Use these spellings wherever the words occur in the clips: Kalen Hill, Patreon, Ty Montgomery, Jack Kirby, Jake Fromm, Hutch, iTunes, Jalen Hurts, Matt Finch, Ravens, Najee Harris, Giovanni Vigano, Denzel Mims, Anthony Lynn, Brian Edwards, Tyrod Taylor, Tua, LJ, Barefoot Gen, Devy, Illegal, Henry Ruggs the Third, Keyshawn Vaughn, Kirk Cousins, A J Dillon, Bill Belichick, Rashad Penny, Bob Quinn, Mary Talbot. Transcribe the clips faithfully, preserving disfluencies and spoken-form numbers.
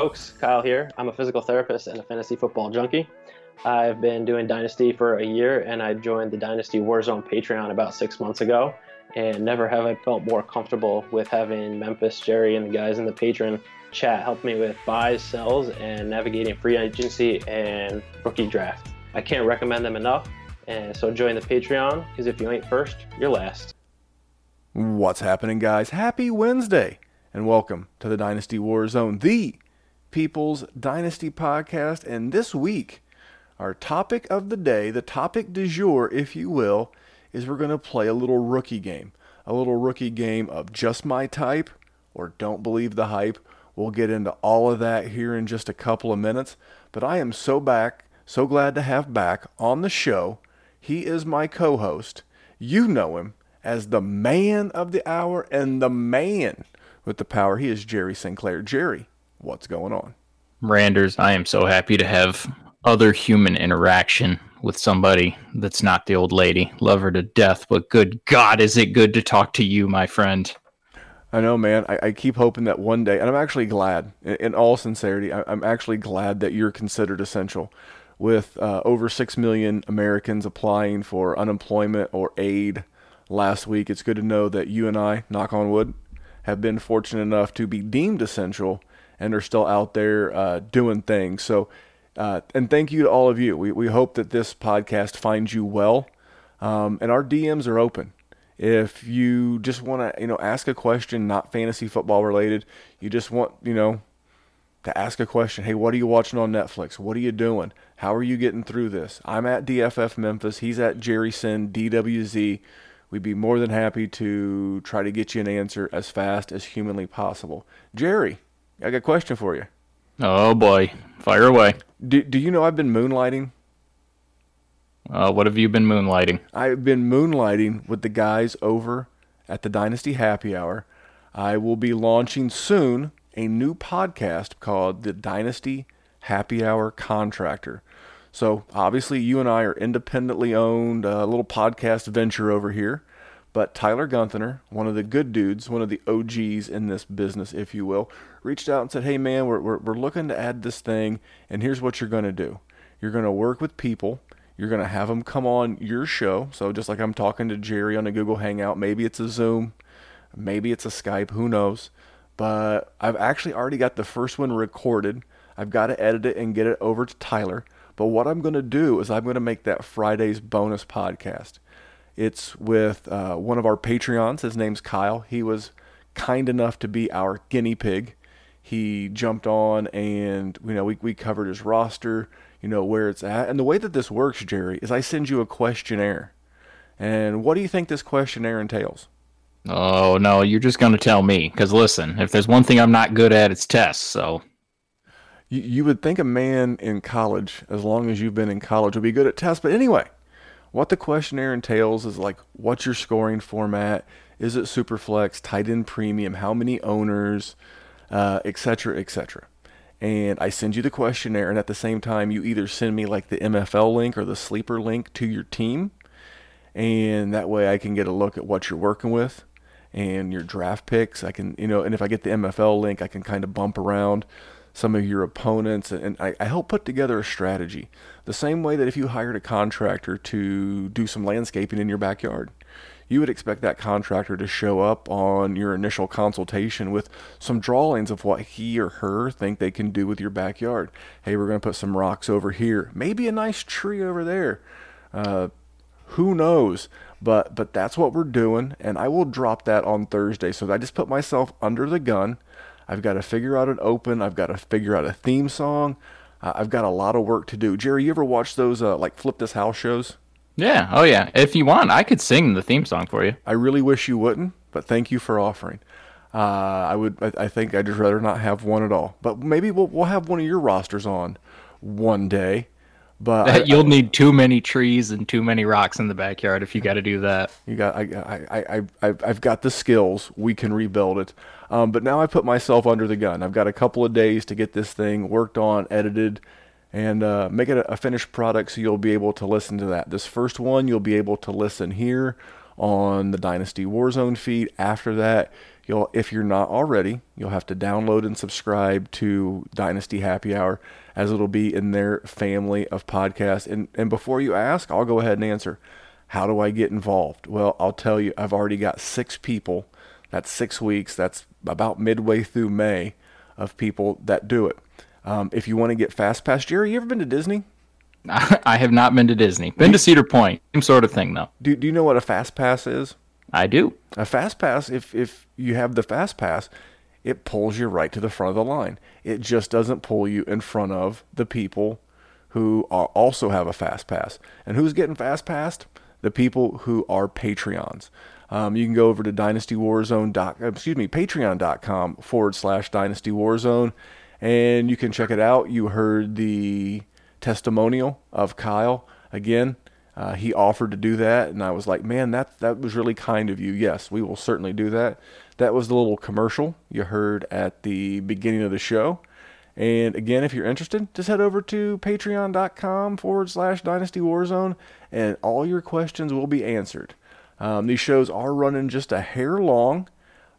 folks, Kyle here. I'm a physical therapist and a fantasy football junkie. I've been doing Dynasty for a year, and I joined the Dynasty Warzone Patreon about six months ago. And never have I felt more comfortable with having Memphis, Jerry, and the guys in the Patreon chat help me with buys, sells, and navigating free agency and rookie draft. I can't recommend them enough, and so join the Patreon, because if you ain't first, you're last. What's happening, guys? Happy Wednesday, and welcome to the Dynasty Warzone, the People's Dynasty Podcast. And this week, our topic of the day, the topic du jour, if you will, is we're going to play a little rookie game. A little rookie game of just my type or don't believe the hype. We'll get into all of that here in just a couple of minutes. But I am so back, so glad to have back on the show. He is my co-host. You know him as the man of the hour and the man with the power. He is Jerry Sinclair. Jerry, what's going on? Randers, I am so happy to have other human interaction with somebody that's not the old lady. Love her to death, but good God, is it good to talk to you, my friend. I know, man. I, I keep hoping that one day, and I'm actually glad, in, in all sincerity, I, I'm actually glad that you're considered essential. With uh, over six million Americans applying for unemployment or aid last week, it's good to know that you and I, knock on wood, have been fortunate enough to be deemed essential and are still out there uh, doing things. So, Uh, and thank you to all of you. We we hope that this podcast finds you well. Um, and our D Ms are open. If you just want to, you know, ask a question, not fantasy football related, you just want, you know, to ask a question. Hey, what are you watching on Netflix? What are you doing? How are you getting through this? I'm at D F F Memphis. He's at Jerry Sin D W Z. We'd be more than happy to try to get you an answer as fast as humanly possible. Jerry, I got a question for you. Oh boy, fire away. Do do you know I've been moonlighting? Uh, what have you been moonlighting? I've been moonlighting with the guys over at the Dynasty Happy Hour. I will be launching soon a new podcast called the Dynasty Happy Hour Contractor. So obviously you and I are independently owned, a uh, little podcast venture over here. But Tyler Gunther, one of the good dudes, one of the O Gs in this business, if you will, reached out and said, hey, man, we're we're, we're looking to add this thing, and here's what you're going to do. You're going to work with people. You're going to have them come on your show. So just like I'm talking to Jerry on a Google Hangout, maybe it's a Zoom, maybe it's a Skype, who knows. But I've actually already got the first one recorded. I've got to edit it and get it over to Tyler. But what I'm going to do is I'm going to make that Friday's bonus podcast. It's with uh, one of our Patreons. His name's Kyle. He was kind enough to be our guinea pig. He jumped on, and you know, we we covered his roster, you know, where it's at. And the way that this works, Jerry, is I send you a questionnaire. And what do you think this questionnaire entails? Oh, no, you're just going to tell me. Because listen, if there's one thing I'm not good at, it's tests, so... You, you would think a man in college, as long as you've been in college, would be good at tests. But anyway... What the questionnaire entails is like, what's your scoring format? Is it super flex, tight end premium? How many owners, uh, et cetera, et cetera. And I send you the questionnaire. And at the same time, you either send me like the M F L link or the sleeper link to your team. And that way I can get a look at what you're working with and your draft picks. I can, you know, and if I get the M F L link, I can kind of bump around some of your opponents, and I, I help put together a strategy. The same way that if you hired a contractor to do some landscaping in your backyard, you would expect that contractor to show up on your initial consultation with some drawings of what he or her think they can do with your backyard. Hey, we're going to put some rocks over here, maybe a nice tree over there. Uh, who knows? But but that's what we're doing, and I will drop that on Thursday. So I just put myself under the gun. I've got to figure out an open. I've got to figure out a theme song. Uh, I've got a lot of work to do. Jerry, you ever watch those uh, like Flip This House shows? Yeah. Oh, yeah. If you want, I could sing the theme song for you. I really wish you wouldn't, but thank you for offering. Uh, I would. I, I think I'd just rather not have one at all. But maybe we'll we'll have one of your rosters on one day. But that, I, you'll I, need too many trees and too many rocks in the backyard if you got to do that. You got. I. I. I. I've, I've got the skills. We can rebuild it. Um, but now I put myself under the gun. I've got a couple of days to get this thing worked on, edited, and uh, make it a, a finished product so you'll be able to listen to that. This first one, you'll be able to listen here on the Dynasty Warzone feed. After that, You'll, if you're not already, you'll have to download and subscribe to Dynasty Happy Hour, as it'll be in their family of podcasts. And, and before you ask, I'll go ahead and answer. How do I get involved? Well, I'll tell you, I've already got six people. That's six weeks. That's about midway through May of people that do it. Um, if you want to get Fast Pass, Jerry, you ever been to Disney? I have not been to Disney. Been to Cedar Point. Same sort of thing, though. Do Do you know what a Fast Pass is? I do. A Fast Pass, if, if you have the Fast Pass, it pulls you right to the front of the line. It just doesn't pull you in front of the people who are also have a Fast Pass. And who's getting Fast Passed? The people who are Patreons. Um, you can go over to Dynasty Warzone. Doc, excuse me, Patreon.com forward slash Dynasty Warzone, and you can check it out. You heard the testimonial of Kyle again. Uh, he offered to do that, and I was like, man, that that was really kind of you. Yes, we will certainly do that. That was the little commercial you heard at the beginning of the show. And again, if you're interested, just head over to patreon.com forward slash Dynasty Warzone, and all your questions will be answered. Um, these shows are running just a hair long,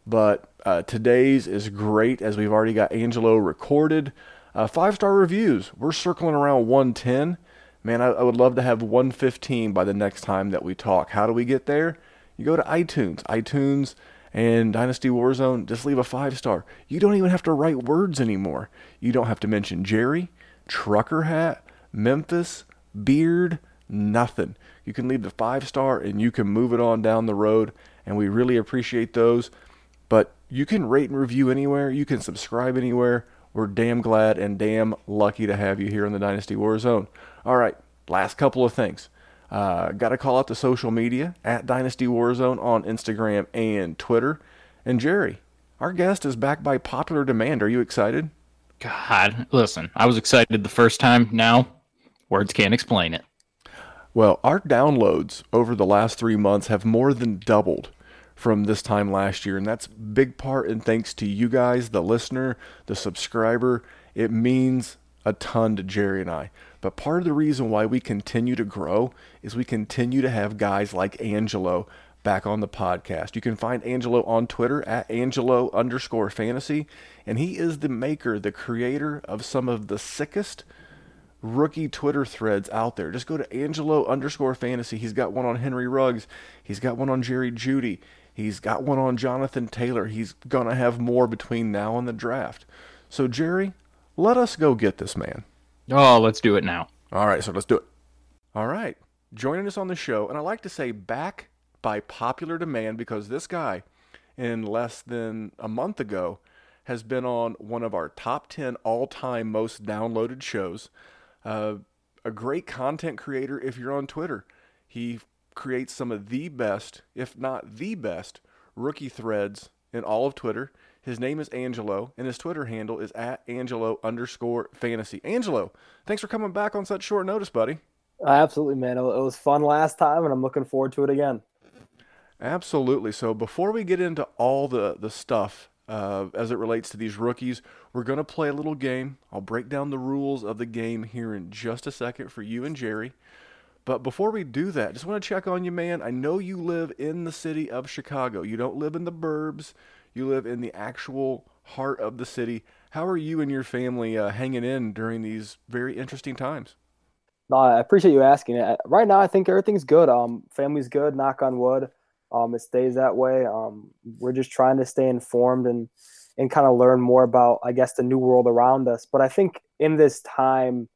but uh, today's is great, as we've already got Angelo recorded. Uh, five-star reviews. We're circling around one ten. Man, I, I would love to have one fifteen by the next time that we talk. How do we get there? You go to iTunes. iTunes and Dynasty Warzone, just leave a five-star. You don't even have to write words anymore. You don't have to mention Jerry, Trucker Hat, Memphis, Beard, nothing. You can leave the five-star, and you can move it on down the road, and we really appreciate those. But you can rate and review anywhere. You can subscribe anywhere. We're damn glad and damn lucky to have you here in the Dynasty Warzone. All right, last couple of things. Uh, got to call out the social media at Dynasty Warzone on Instagram and Twitter. And Jerry, our guest is back by popular demand. Are you excited? God, listen, I was excited the first time. Now, words can't explain it. Well, our downloads over the last three months have more than doubled from this time last year, and that's big part and thanks to you guys, the listener, the subscriber. It means a ton to Jerry and I. But part of the reason why we continue to grow is we continue to have guys like Angelo back on the podcast. You can find Angelo on Twitter at Angelo underscore fantasy, and he is the maker, the creator of some of the sickest rookie Twitter threads out there. Just go to Angelo underscore fantasy. He's got one on Henry Ruggs. He's got one on Jerry Jeudy. He's got one on Jonathan Taylor. He's going to have more between now and the draft. So, Jerry, let us go get this man. Oh, let's do it now. All right, so let's do it. All right, joining us on the show, and I like to say back by popular demand, because this guy, in less than a month ago, has been on one of our top ten all-time most downloaded shows. Uh, a great content creator if you're on Twitter. He creates some of the best, if not the best, rookie threads in all of Twitter. His name is Angelo, and his Twitter handle is at Angelo underscore fantasy. Angelo, thanks for coming back on such short notice, buddy. Absolutely, man. It was fun last time, and I'm looking forward to it again. Absolutely. So before we get into all the, the stuff uh, as it relates to these rookies, we're going to play a little game. I'll break down the rules of the game here in just a second for you and Jerry. But before we do that, just want to check on you, man. I know you live in the city of Chicago. You don't live in the burbs. You live in the actual heart of the city. How are you and your family uh, hanging in during these very interesting times? No, I appreciate you asking. Right now, I think everything's good. Um, family's good, knock on wood. Um, it stays that way. Um, we're just trying to stay informed and, and kind of learn more about, I guess, the new world around us. But I think in this time,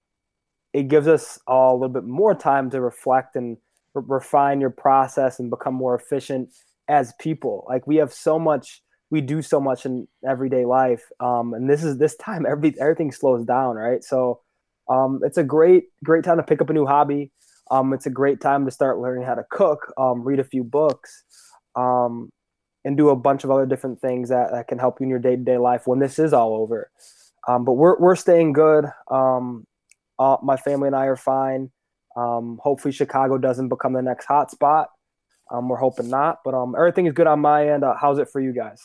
it gives us all a little bit more time to reflect and re- refine your process and become more efficient as people. Like, we have so much, we do so much in everyday life. Um, and this is this time, every, everything slows down. Right. So um, it's a great, great time to pick up a new hobby. Um, it's a great time to start learning how to cook, um, read a few books, um, and do a bunch of other different things that, that can help you in your day-to-day life when this is all over. Um, but we're, we're staying good. Um, Uh, my family and I are fine. Um, hopefully Chicago doesn't become the next hot spot. Um, we're hoping not, but um, everything is good on my end. Uh, how's it for you guys?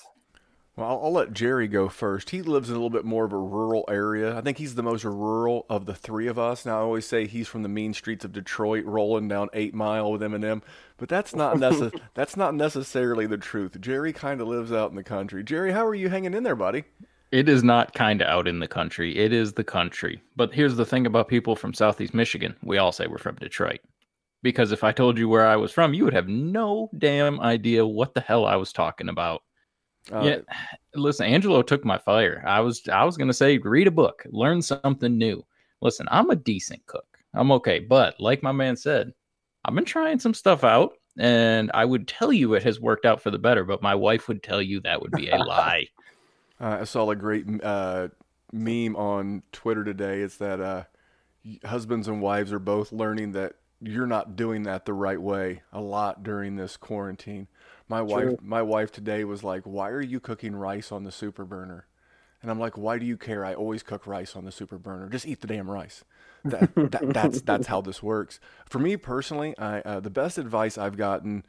Well, I'll, I'll let Jerry go first. He lives in a little bit more of a rural area. I think he's the most rural of the three of us. Now, I always say he's from the mean streets of Detroit, rolling down Eight Mile with Eminem, but that's not necess- that's not necessarily the truth. Jerry kind of lives out in the country. Jerry, how are you hanging in there, buddy? It is not kind of out in the country. It is the country. But here's the thing about people from Southeast Michigan. We all say we're from Detroit. Because if I told you where I was from, you would have no damn idea what the hell I was talking about. Uh, yeah, listen, Angelo took my fire. I was I was going to say, read a book, learn something new. Listen, I'm a decent cook. I'm okay. But like my man said, I've been trying some stuff out. And I would tell you it has worked out for the better. But my wife would tell you that would be a lie. Uh, I saw a great uh, meme on Twitter today. It's that uh, husbands and wives are both learning that you're not doing that the right way a lot during this quarantine. My True. wife, my wife today was like, "Why are you cooking rice on the super burner?" And I'm like, "Why do you care? I always cook rice on the super burner. Just eat the damn rice." That, that, that's that's how this works. For me personally, I uh, the best advice I've gotten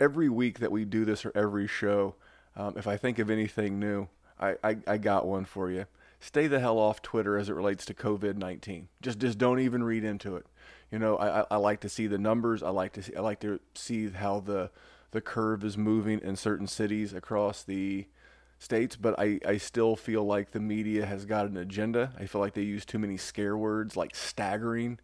every week that we do this or every show, um, if I think of anything new. I, I, I got one for you. Stay the hell off Twitter as it relates to COVID nineteen. Just just don't even read into it. You know, I, I, I like to see the numbers. I like to see, I like to see how the the curve is moving in certain cities across the states. But I, I still feel like the media has got an agenda. I feel like they use too many scare words like staggering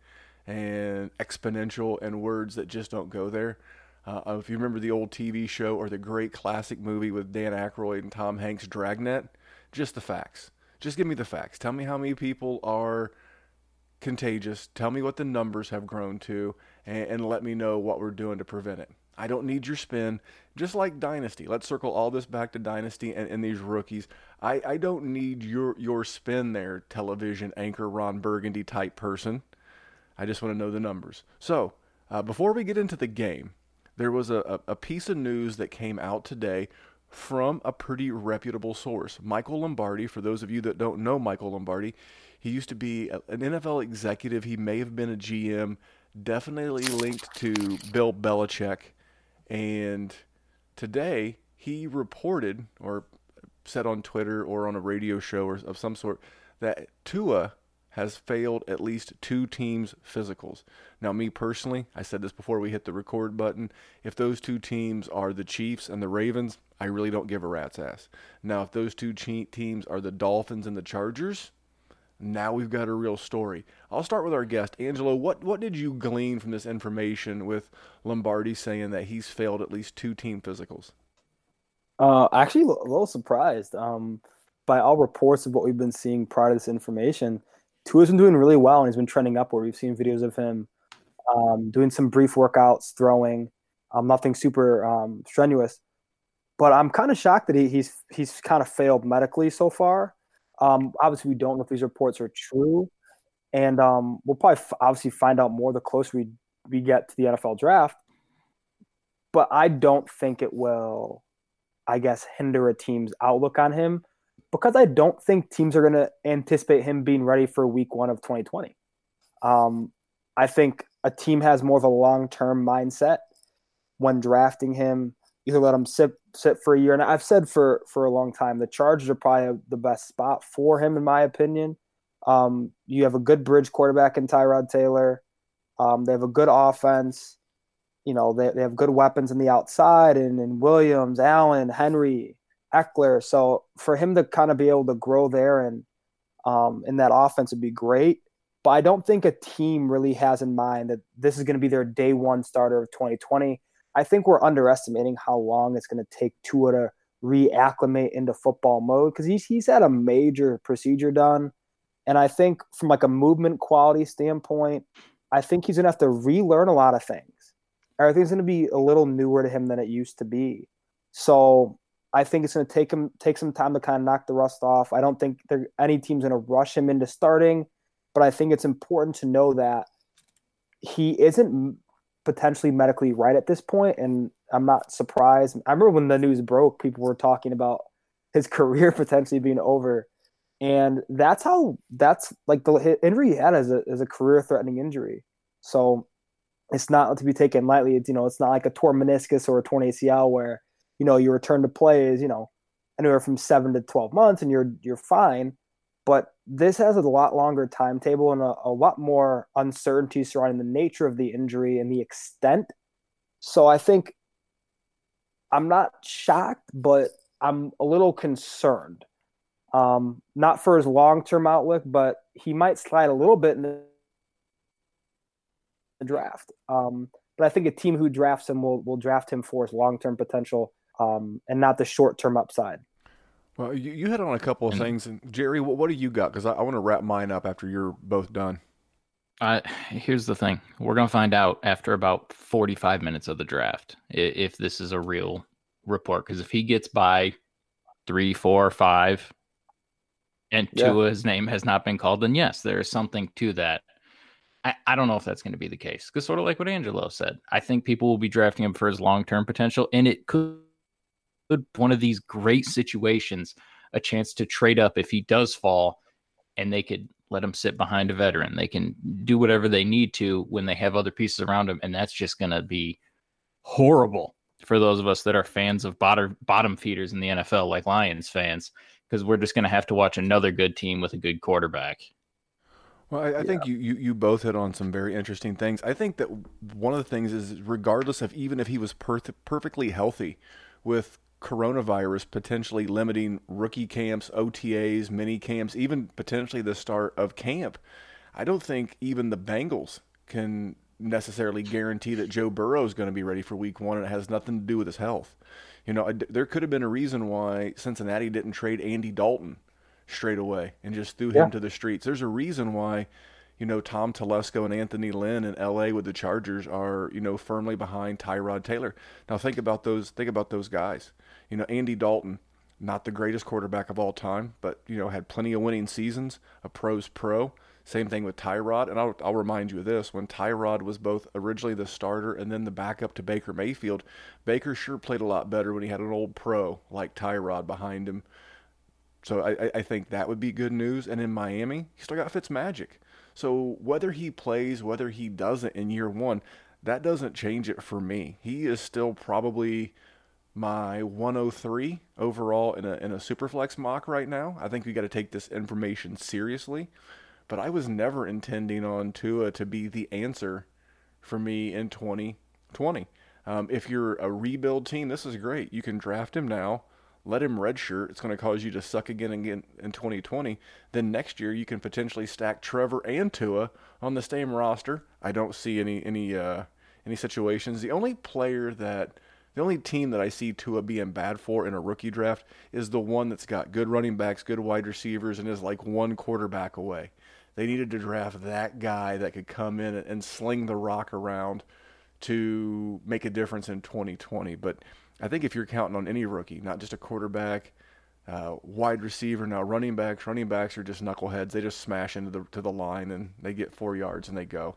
and exponential and words that just don't go there. Uh, if you remember the old T V show or the great classic movie with Dan Aykroyd and Tom Hanks, Dragnet, just the facts. Just give me the facts. Tell me how many people are contagious. Tell me what the numbers have grown to, and, and let me know what we're doing to prevent it. I don't need your spin. Just like Dynasty. Let's circle all this back to Dynasty and, and these rookies. I, I don't need your, your spin there, television anchor Ron Burgundy type person. I just want to know the numbers. So uh, before we get into the game, there was a, a piece of news that came out today from a pretty reputable source. Michael Lombardi, for those of you that don't know Michael Lombardi, he used to be an N F L executive. He may have been a G M, definitely linked to Bill Belichick. And today he reported or said on Twitter or on a radio show or of some sort that Tua has failed at least two teams' physicals. Now, me personally, I said this before we hit the record button, if those two teams are the Chiefs and the Ravens, I really don't give a rat's ass. Now, if those two teams are the Dolphins and the Chargers, now we've got a real story. I'll start with our guest. Angelo, what, what did you glean from this information with Lombardi saying that he's failed at least two team physicals? Uh, actually, a little surprised. Um, by all reports of what we've been seeing prior to this information, Tua's been doing really well, and he's been trending upward. We've seen videos of him um, doing some brief workouts, throwing, um, nothing super um, strenuous. But I'm kind of shocked that he, he's he's kind of failed medically so far. Um, obviously, we don't know if these reports are true, and um, we'll probably f- obviously find out more the closer we, we get to the N F L draft. But I don't think it will, I guess, hinder a team's outlook on him. Because I don't think teams are going to anticipate him being ready for week one of twenty twenty. Um, I think a team has more of a long-term mindset when drafting him. Either let him sit sit for a year. And I've said for, for a long time, the Chargers are probably the best spot for him, in my opinion. Um, you have a good bridge quarterback in Tyrod Taylor. Um, they have a good offense. You know, they, they have good weapons on the outside and, and Williams, Allen, Henry, Eckler, so for him to kind of be able to grow there and um, in that offense would be great. But I don't think a team really has in mind that this is going to be their day one starter of twenty twenty. I think we're underestimating how long it's going to take Tua to reacclimate into football mode because he's, he's had a major procedure done. And I think from like a movement quality standpoint, I think he's going to have to relearn a lot of things. Everything's going to be a little newer to him than it used to be. So I think it's going to take him take some time to kind of knock the rust off. I don't think there, any team's going to rush him into starting, but I think it's important to know that he isn't potentially medically right at this point, and I'm not surprised. I remember when the news broke, people were talking about his career potentially being over, and that's how that's like the injury he had as a as a career-threatening injury. So it's not to be taken lightly. It's, you know, it's not like a torn meniscus or a torn A C L where, you know, your return to play is, you know, anywhere from seven to twelve months, and you're you're fine. But this has a lot longer timetable and a, a lot more uncertainty surrounding the nature of the injury and the extent. So I think I'm not shocked, but I'm a little concerned. Um, not for his long-term outlook, but he might slide a little bit in the draft. Um, but I think a team who drafts him will, will draft him for his long-term potential um, and not the short-term upside. Well, you, you hit on a couple of things. And Jerry, what, what do you got? Because I, I want to wrap mine up after you're both done. Uh, here's the thing. We're going to find out after about forty-five minutes of the draft if, if this is a real report. Because if he gets by three, four, five, and yeah. Tua's name has not been called, then yes, there is something to that. I, I don't know if that's going to be the case. Because sort of like what Angelo said, I think people will be drafting him for his long-term potential. And it could one of these great situations, a chance to trade up if he does fall, and they could let him sit behind a veteran. They can do whatever they need to when they have other pieces around him, and that's just going to be horrible for those of us that are fans of bottom, bottom feeders in the N F L, like Lions fans, because we're just going to have to watch another good team with a good quarterback. Well, I, I yeah. think you, you you both hit on some very interesting things. I think that one of the things is, regardless of even if he was per- perfectly healthy with coronavirus potentially limiting rookie camps, O T As, mini camps, even potentially the start of camp, I don't think even the Bengals can necessarily guarantee that Joe Burrow is going to be ready for week one, and it has nothing to do with his health. You know, there could have been a reason why Cincinnati didn't trade Andy Dalton straight away and just threw yeah. him to the streets. There's a reason why, you know, Tom Telesco and Anthony Lynn in L A with the Chargers are, you know, firmly behind Tyrod Taylor. Now think about those, think about those guys. You know, Andy Dalton, not the greatest quarterback of all time, but, you know, had plenty of winning seasons, a pro's pro. Same thing with Tyrod. And I'll, I'll remind you of this. When Tyrod was both originally the starter and then the backup to Baker Mayfield, Baker sure played a lot better when he had an old pro like Tyrod behind him. So I, I think that would be good news. And in Miami, he still got Fitzmagic. So whether he plays, whether he doesn't in year one, that doesn't change it for me. He is still probably my one oh three overall in a in a Superflex mock right now. I think we got to take this information seriously, but I was never intending on Tua to be the answer for me in twenty twenty. Um, if you're a rebuild team, this is great. You can draft him now, let him redshirt. It's going to cause you to suck again and again in twenty twenty. Then next year you can potentially stack Trevor and Tua on the same roster. I don't see any any uh, any situations. The only player that The only team that I see Tua being bad for in a rookie draft is the one that's got good running backs, good wide receivers, and is like one quarterback away. They needed to draft that guy that could come in and sling the rock around to make a difference in twenty twenty. But I think if you're counting on any rookie, not just a quarterback, uh, wide receiver, now running backs, running backs are just knuckleheads. They just smash into the to the line and they get four yards and they go.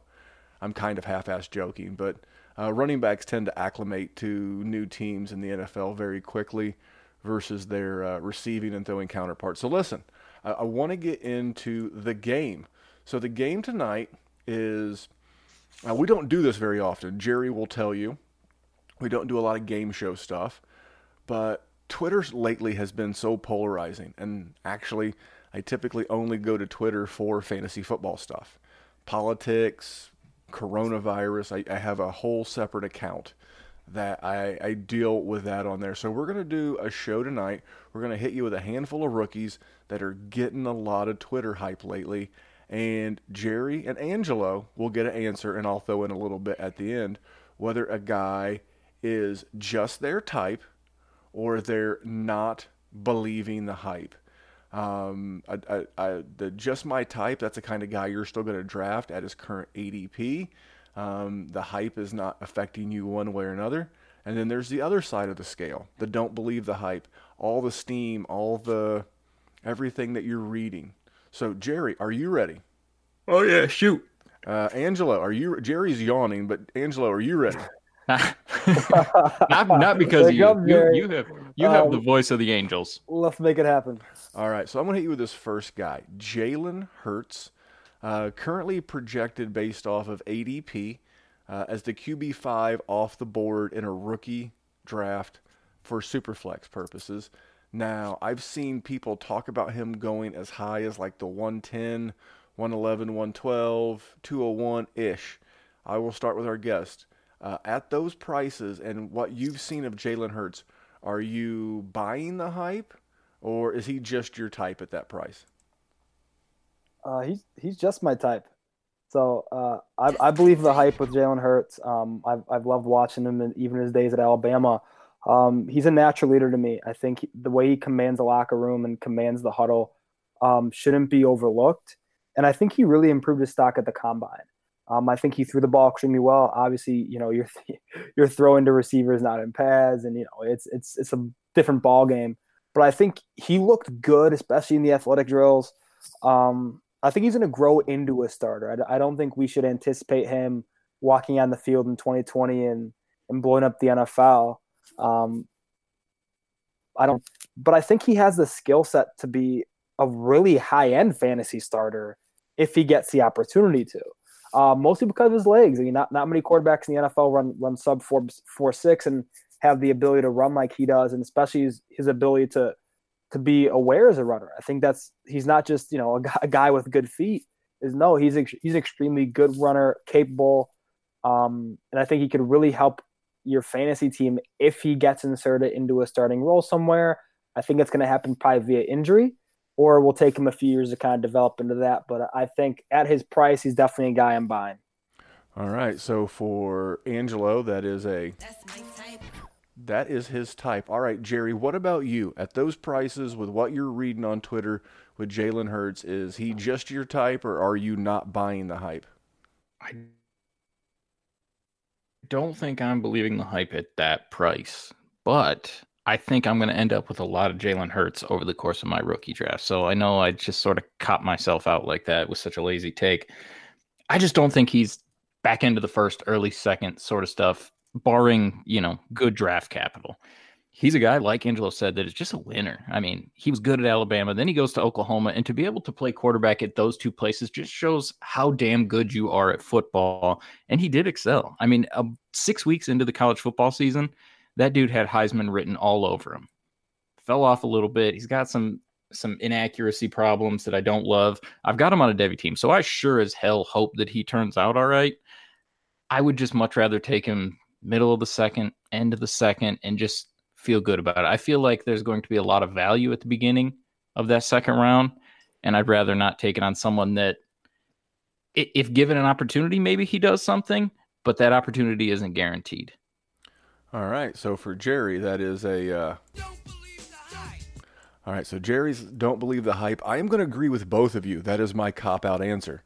I'm kind of half-ass joking, but Uh, running backs tend to acclimate to new teams in the N F L very quickly versus their uh, receiving and throwing counterparts. So listen, I, I want to get into the game. So the game tonight is, uh, we don't do this very often. Jerry will tell you, we don't do a lot of game show stuff, but Twitter lately has been so polarizing. And actually, I typically only go to Twitter for fantasy football stuff, politics, coronavirus. I, I have a whole separate account that I, I deal with that on there. So we're going to do a show tonight. We're going to hit you with a handful of rookies that are getting a lot of Twitter hype lately. And Jerry and Angelo will get an answer, and I'll throw in a little bit at the end, whether a guy is just their type or they're not believing the hype. Um, I, I, I, the just my type, that's the kind of guy you're still going to draft at his current A D P. Um, the hype is not affecting you one way or another. And then there's the other side of the scale, the don't believe the hype, all the steam, all the, everything that you're reading. So Jerry, are you ready? Oh yeah, shoot. Uh, Angelo, are you, Jerry's yawning, but Angelo, are you ready? not, not because of you. Up, you, you have you um, have the voice of the angels. Let's make it happen. All right, so I'm going to hit you with this first guy, Jalen Hurts, uh, currently projected based off of A D P uh, as the Q B five off the board in a rookie draft for Superflex purposes. Now, I've seen people talk about him going as high as like the one ten, one eleven, one twelve, two oh one-ish. I will start with our guest. Uh, at those prices and what you've seen of Jalen Hurts, are you buying the hype, or is he just your type at that price? Uh, he's he's just my type. So uh, I, I believe the hype with Jalen Hurts. Um, I've I've loved watching him, and even his days at Alabama. Um, he's a natural leader to me. I think he, the way he commands the locker room and commands the huddle um, shouldn't be overlooked. And I think he really improved his stock at the Combine. Um, I think he threw the ball extremely well. Obviously, you know, you're th- you're throwing to receivers, not in pads, and you know it's it's it's a different ball game. But I think he looked good, especially in the athletic drills. Um, I think he's going to grow into a starter. I, I don't think we should anticipate him walking on the field in twenty twenty and, and blowing up the N F L. Um, I don't, but I think he has the skill set to be a really high-end fantasy starter if he gets the opportunity to. Uh, mostly because of his legs. I mean, not not many quarterbacks in the N F L run run sub four four six and have the ability to run like he does, and especially his, his ability to. to be aware as a runner. I think that's, he's not just, you know, a, a guy with good feet is no, he's, ex, he's an extremely good runner, capable. Um, and I think he could really help your fantasy team if he gets inserted into a starting role somewhere. I think it's going to happen probably via injury, or we'll take him a few years to kind of develop into that. But I think at his price, he's definitely a guy I'm buying. All right. So for Angelo, that is a, that's my type. That is his type. All right, Jerry, what about you? At those prices, with what you're reading on Twitter with Jalen Hurts, is he just your type, or are you not buying the hype? I don't think I'm believing the hype at that price, but I think I'm going to end up with a lot of Jalen Hurts over the course of my rookie draft. So I know I just sort of caught myself out like that with such a lazy take. I just don't think he's back into the first, early second sort of stuff. Barring, you know, good draft capital. He's a guy, like Angelo said, that is just a winner. I mean, he was good at Alabama. Then he goes to Oklahoma. And to be able to play quarterback at those two places just shows how damn good you are at football. And he did excel. I mean, uh, six weeks into the college football season, that dude had Heisman written all over him. Fell off a little bit. He's got some some inaccuracy problems that I don't love. I've got him on a Devy team, so I sure as hell hope that he turns out all right. I would just much rather take him middle of the second, end of the second, and just feel good about it. I feel like there's going to be a lot of value at the beginning of that second round, and I'd rather not take it on someone that, if given an opportunity, maybe he does something, but that opportunity isn't guaranteed. All right, so for Jerry, that is a... Uh... Don't believe the hype. All right, so Jerry's don't believe the hype. I am going to agree with both of you. That is my cop-out answer.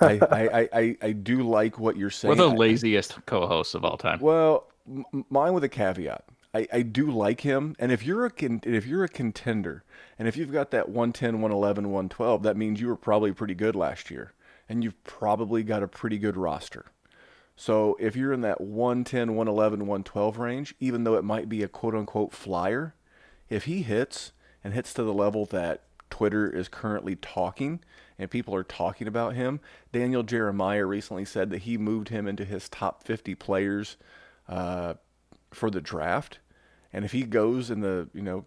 I, I, I, I do like what you're saying. We're the laziest co-hosts of all time. Well, m- mine with a caveat. I, I do like him, and if you're a con- if you're a contender, and if you've got that one ten, one eleven, one twelve, that means you were probably pretty good last year, and you've probably got a pretty good roster. So if you're in that one ten, one eleven, one twelve range, even though it might be a quote-unquote flyer, if he hits and hits to the level that Twitter is currently talking, and people are talking about him. Daniel Jeremiah recently said that he moved him into his top fifty players uh, for the draft. And if he goes in the, you know,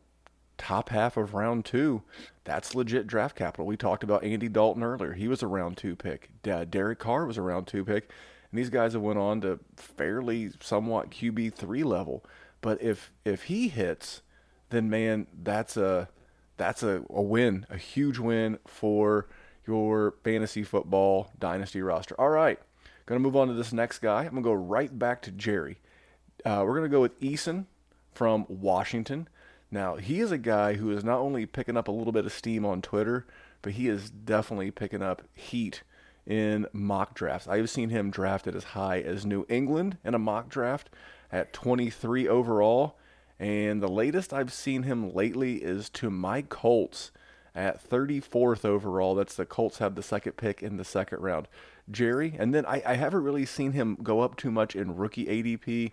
top half of round two, that's legit draft capital. We talked about Andy Dalton earlier. He was a round two pick. D- Derek Carr was a round two pick. And these guys have went on to fairly somewhat Q B three level. But if if he hits, then, man, that's a, that's a, a win, a huge win for your fantasy football dynasty roster. All right, going to move on to this next guy. I'm going to go right back to Jerry. Uh, we're going to go with Eason from Washington. Now, he is a guy who is not only picking up a little bit of steam on Twitter, but he is definitely picking up heat in mock drafts. I've seen him drafted as high as New England in a mock draft at twenty-three overall. And the latest I've seen him lately is to my Colts at thirty-fourth overall. That's the Colts have the second pick in the second round. Jerry, and then I, I haven't really seen him go up too much in rookie A D P.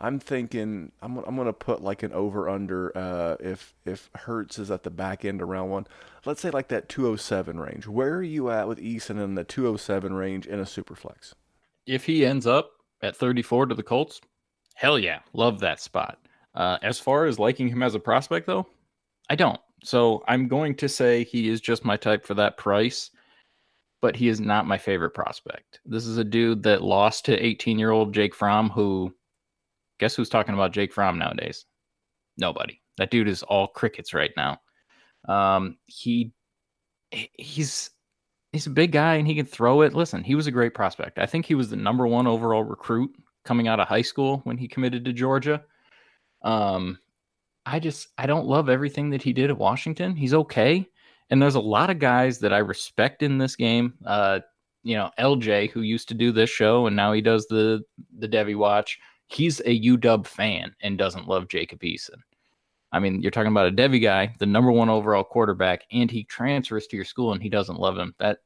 I'm thinking I'm, I'm going to put like an over-under uh, if if Hurts is at the back end of round one. Let's say like that two oh seven range. Where are you at with Eason in the two oh seven range in a superflex? If he ends up at thirty-four to the Colts, hell yeah, love that spot. Uh, as far as liking him as a prospect, though, I don't. So I'm going to say he is just my type for that price, but he is not my favorite prospect. This is a dude that lost to eighteen-year-old Jake Fromm, who, guess who's talking about Jake Fromm nowadays? Nobody. That dude is all crickets right now. Um, he he's he's a big guy, and he can throw it. Listen, he was a great prospect. I think he was the number one overall recruit coming out of high school when he committed to Georgia. Um, I just, I don't love everything that he did at Washington. He's okay. And there's a lot of guys that I respect in this game. Uh, you know, L J, who used to do this show, and now he does the, the Debbie Watch. He's a U W fan and doesn't love Jacob Eason. I mean, you're talking about a Debbie guy, the number one overall quarterback, and he transfers to your school and he doesn't love him. That,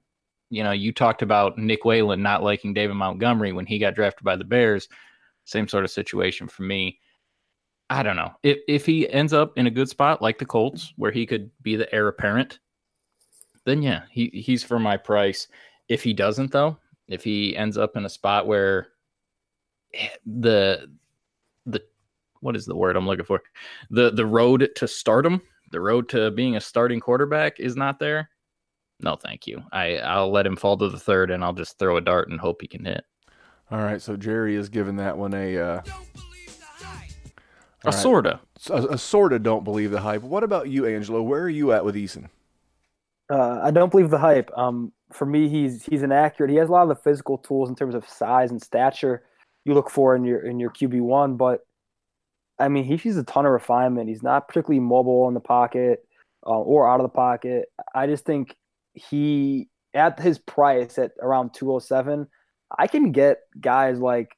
you know, you talked about Nick Whalen not liking David Montgomery when he got drafted by the Bears. Same sort of situation for me. I don't know. If if he ends up in a good spot like the Colts, where he could be the heir apparent, then yeah, he, he's for my price. If he doesn't, though, if he ends up in a spot where the the what is the word I'm looking for? The the road to stardom, the road to being a starting quarterback is not there. No, thank you. I, I'll let him fall to the third, and I'll just throw a dart and hope he can hit. All right, so Jerry is giving that one a... Uh... A right. sorta. A, a sorta don't believe the hype. What about you, Angelo? Where are you at with Eason? Uh, I don't believe the hype. Um, for me, he's he's inaccurate. He has a lot of the physical tools in terms of size and stature you look for in your in your Q B one, but, I mean, he sees a ton of refinement. He's not particularly mobile in the pocket uh, or out of the pocket. I just think he, at his price at around two oh seven, I can get guys like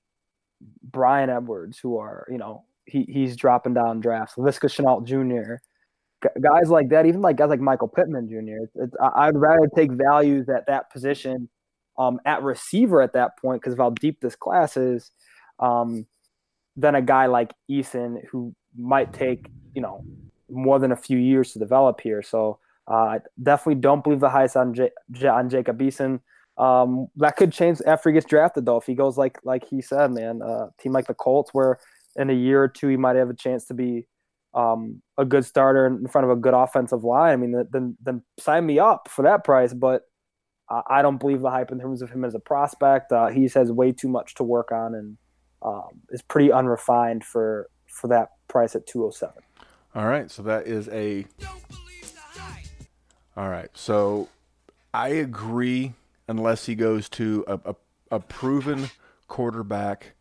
Brian Edwards who are, you know, He he's dropping down drafts. LaVisca Chenault Junior, guys like that, even like guys like Michael Pittman Junior It's, it's, I'd rather take values at that position, um, at receiver at that point because of how deep this class is, um, than a guy like Eason who might take you know more than a few years to develop here. So uh, I definitely don't believe the highest on J- on Jacob Eason. Um, that could change after he gets drafted though. If he goes like like he said, man, uh, a team like the Colts where in a year or two, he might have a chance to be um, a good starter in front of a good offensive line. I mean, then then sign me up for that price, but uh, I don't believe the hype in terms of him as a prospect. Uh, he has way too much to work on and um, is pretty unrefined for for that price at two oh seven. All right, so that is a... Don't believe the hype. All right, so I agree unless he goes to a, a, a proven quarterback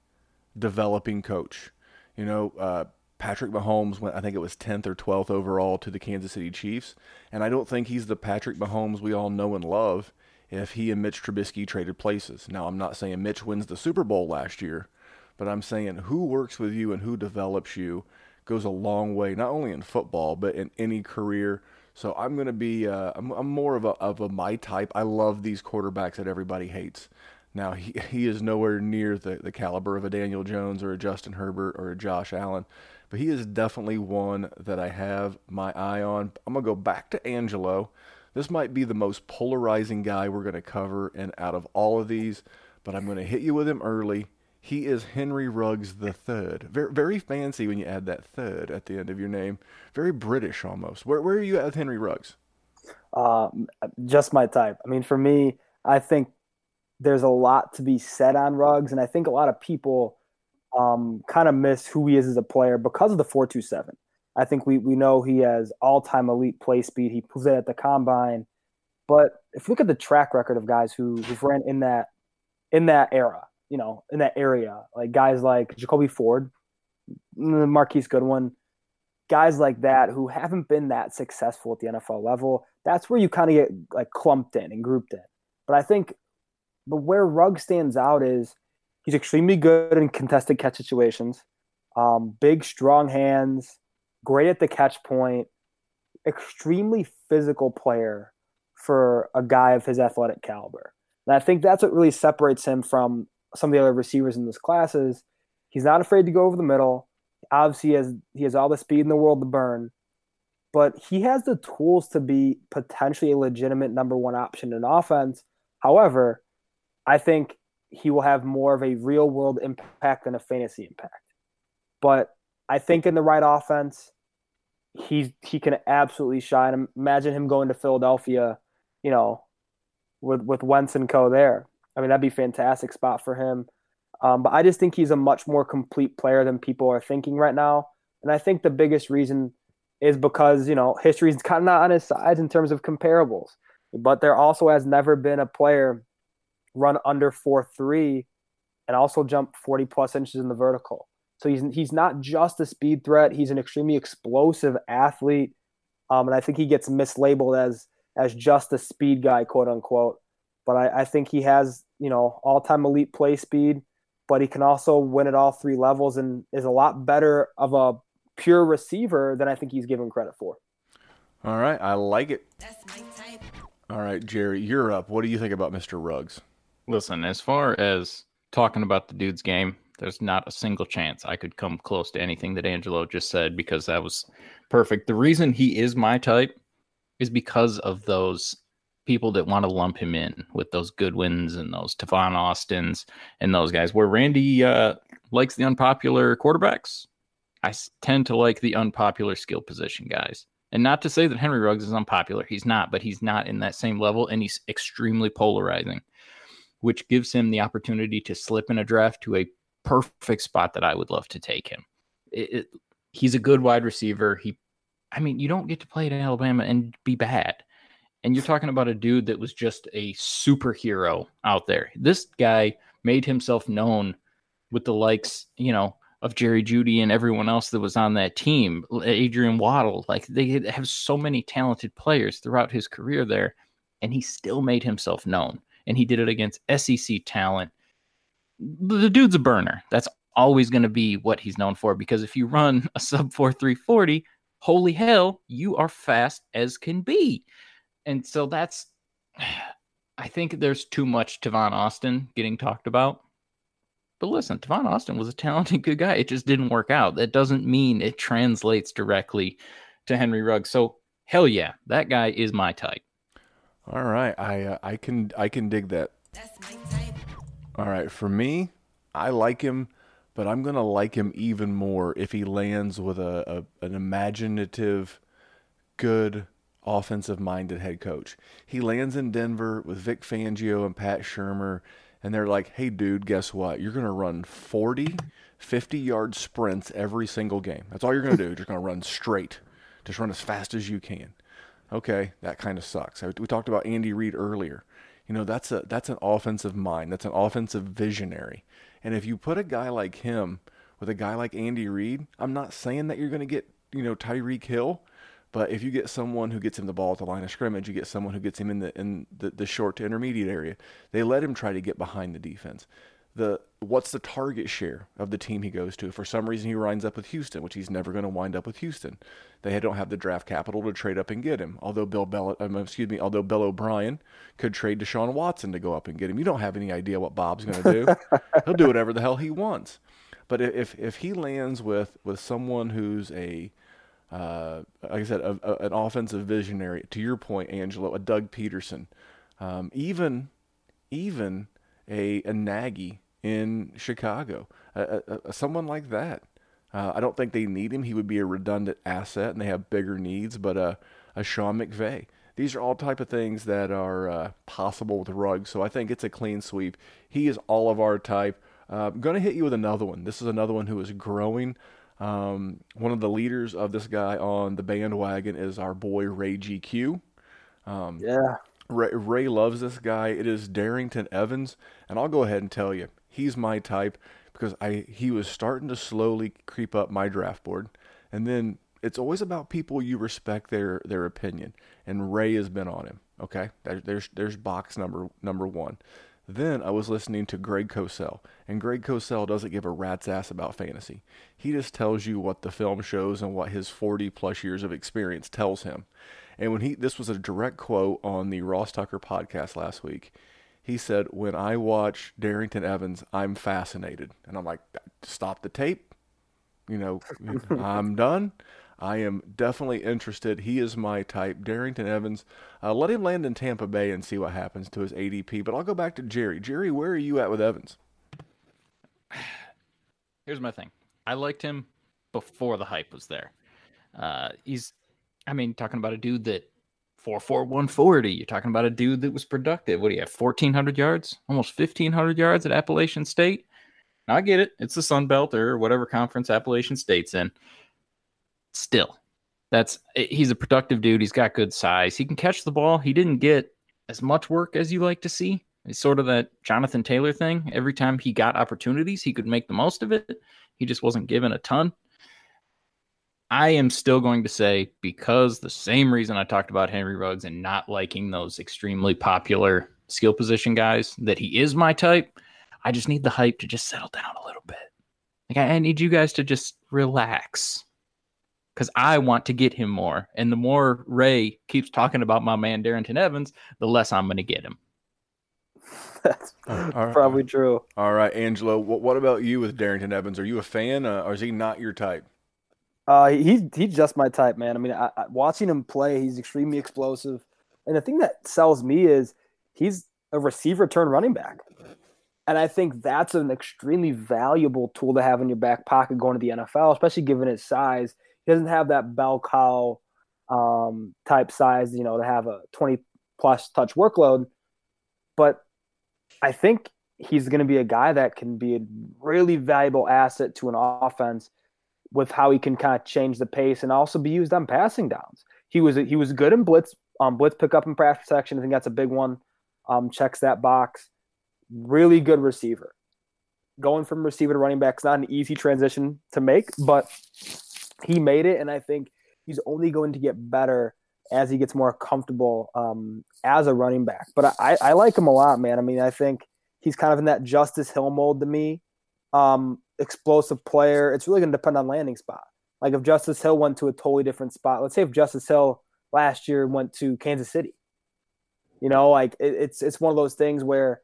developing coach. You know, uh, Patrick Mahomes went, I think it was tenth or twelfth overall to the Kansas City Chiefs, and I don't think he's the Patrick Mahomes we all know and love if he and Mitch Trubisky traded places. Now, I'm not saying Mitch wins the Super Bowl last year, but I'm saying who works with you and who develops you goes a long way, not only in football, but in any career. So I'm going to be, uh, I'm, I'm more of a, of a my type. I love these quarterbacks that everybody hates. Now, he, he is nowhere near the, the caliber of a Daniel Jones or a Justin Herbert or a Josh Allen, but he is definitely one that I have my eye on. I'm going to go back to Angelo. This might be the most polarizing guy we're going to cover and out of all of these, but I'm going to hit you with him early. He is Henry Ruggs the Third. Very, very fancy when you add that third at the end of your name. Very British almost. Where, where are you at with Henry Ruggs? Uh, just my type. I mean, for me, I think there's a lot to be said on Ruggs, and I think a lot of people um, kind of miss who he is as a player because of the four two seven. I think we we know he has all-time elite play speed. He proves it at the Combine. But if you look at the track record of guys who who've ran in that in that era, you know, in that area, like guys like Jacoby Ford, Marquise Goodwin, guys like that who haven't been that successful at the N F L level, that's where you kind of get like clumped in and grouped in. But I think But where Ruggs stands out is he's extremely good in contested catch situations, um, big, strong hands, great at the catch point, extremely physical player for a guy of his athletic caliber. And I think that's what really separates him from some of the other receivers in this class is he's not afraid to go over the middle. Obviously, he has, he has all the speed in the world to burn, but he has the tools to be potentially a legitimate number one option in offense. However, I think he will have more of a real-world impact than a fantasy impact. But I think in the right offense, he's he can absolutely shine. Imagine him going to Philadelphia, you know, with with Wentz and co there. I mean, that'd be a fantastic spot for him. Um, but I just think he's a much more complete player than people are thinking right now. And I think the biggest reason is because, you know, history's kind of not on his sides in terms of comparables. But there also has never been a player run under four three and also jump forty-plus inches in the vertical. So he's he's not just a speed threat. He's an extremely explosive athlete. Um, and I think he gets mislabeled as as just a speed guy, quote-unquote. But I, I think he has, you know, all-time elite play speed, but he can also win at all three levels and is a lot better of a pure receiver than I think he's given credit for. All right. I like it. That's my type. All right, Jerry, you're up. What do you think about Mister Ruggs? Listen, as far as talking about the dude's game, there's not a single chance I could come close to anything that Angelo just said, because that was perfect. The reason he is my type is because of those people that want to lump him in with those Goodwins and those Tavon Austins and those guys. Where Randy uh, likes the unpopular quarterbacks, I tend to like the unpopular skill position guys. And not to say that Henry Ruggs is unpopular. He's not, but he's not in that same level, and he's extremely polarizing, which gives him the opportunity to slip in a draft to a perfect spot that I would love to take him. It, it, he's a good wide receiver. He, I mean, you don't get to play at Alabama and be bad. And you're talking about a dude that was just a superhero out there. This guy made himself known with the likes, you know, of Jerry Jeudy and everyone else that was on that team. Adrian Waddle, like, they have so many talented players throughout his career there, and he still made himself known. And he did it against S E C talent. The dude's a burner. That's always going to be what he's known for, because if you run a sub four three forty, holy hell, you are fast as can be. And so that's, I think there's too much Tavon Austin getting talked about. But listen, Tavon Austin was a talented, good guy. It just didn't work out. That doesn't mean it translates directly to Henry Ruggs. So hell yeah, that guy is my type. All right, I uh, I can I can dig that. That's my type. All right, for me, I like him, but I'm gonna like him even more if he lands with a, a an imaginative, good, offensive-minded head coach. He lands in Denver with Vic Fangio and Pat Shurmur, and they're like, hey, dude, guess what? You're going to run forty, fifty-yard sprints every single game. That's all you're going to do. You're just going to run straight. Just run as fast as you can. Okay, that kind of sucks. We talked about Andy Reid earlier. You know, that's a that's an offensive mind. That's an offensive visionary. And if you put a guy like him with a guy like Andy Reid, I'm not saying that you're going to get, you know, Tyreek Hill, but if you get someone who gets him the ball at the line of scrimmage, you get someone who gets him in the in the, the short to intermediate area. They let him try to get behind the defense. The what's the target share of the team he goes to? If for some reason he winds up with Houston, which he's never going to wind up with Houston. They don't have the draft capital to trade up and get him. Although Bill Bell, um, excuse me, although Bill O'Brien could trade Deshaun Watson to go up and get him. You don't have any idea what Bob's going to do. He'll do whatever the hell he wants. But if if he lands with with someone who's a Uh, like I said, a, a, an offensive visionary, to your point, Angelo, a Doug Peterson, um, even even a, a Nagy in Chicago, a, a, a, someone like that. Uh, I don't think they need him. He would be a redundant asset, and they have bigger needs, but uh, a Sean McVay. These are all type of things that are uh, possible with Ruggs, so I think it's a clean sweep. He is all of our type. Uh, I'm going to hit you with another one. This is another one who is growing. Um, one of the leaders of this guy on the bandwagon is our boy Ray G Q. Um, yeah. Ray, Ray loves this guy. It is Darrington Evans, and I'll go ahead and tell you, he's my type because I he was starting to slowly creep up my draft board. And then it's always about people you respect their their opinion, and Ray has been on him. Okay, there, there's there's box number number one. Then I was listening to Greg Cosell, and Greg Cosell doesn't give a rat's ass about fantasy. He just tells you what the film shows and what his forty-plus years of experience tells him. And when he, this was a direct quote on the Ross Tucker podcast last week. He said, when I watch Darrington Evans, I'm fascinated. And I'm like, stop the tape. You know, I'm done. I am definitely interested. He is my type. Darrington Evans. Uh, let him land in Tampa Bay and see what happens to his A D P. But I'll go back to Jerry. Jerry, where are you at with Evans? Here's my thing. I liked him before the hype was there. Uh, he's, I mean, talking about a dude that four four, one forty. You're talking about a dude that was productive. What do you have? fourteen hundred yards, almost fifteen hundred yards at Appalachian State. Now, I get it. It's the Sun Belt or whatever conference Appalachian State's in. Still, that's he's a productive dude. He's got good size. He can catch the ball. He didn't get as much work as you like to see. It's sort of that Jonathan Taylor thing. Every time he got opportunities, he could make the most of it. He just wasn't given a ton. I am still going to say, because the same reason I talked about Henry Ruggs and not liking those extremely popular skill position guys, that he is my type. I just need the hype to just settle down a little bit. Like, I need you guys to just relax, because I want to get him more. And the more Ray keeps talking about my man Darrington Evans, the less I'm going to get him. That's all right, probably all right. true. All right, Angelo, what, what about you with Darrington Evans? Are you a fan, uh, or is he not your type? Uh, he's he's just my type, man. I mean, I, I, watching him play, he's extremely explosive. And the thing that sells me is he's a receiver turned running back. And I think that's an extremely valuable tool to have in your back pocket going to the N F L, especially given his size. He doesn't have that bell cow um, type size, you know, to have a twenty-plus touch workload. But I think he's going to be a guy that can be a really valuable asset to an offense with how he can kind of change the pace and also be used on passing downs. He was he was good in blitz, um, blitz pickup and pass protection. I think that's a big one. Um, checks that box. Really good receiver. Going from receiver to running back is not an easy transition to make, but he made it, and I think he's only going to get better as he gets more comfortable um, as a running back. But I, I like him a lot, man. I mean, I think he's kind of in that Justice Hill mold to me. Um, explosive player. It's really going to depend on landing spot. Like if Justice Hill went to a totally different spot, let's say if Justice Hill last year went to Kansas City, you know, like it, it's it's one of those things where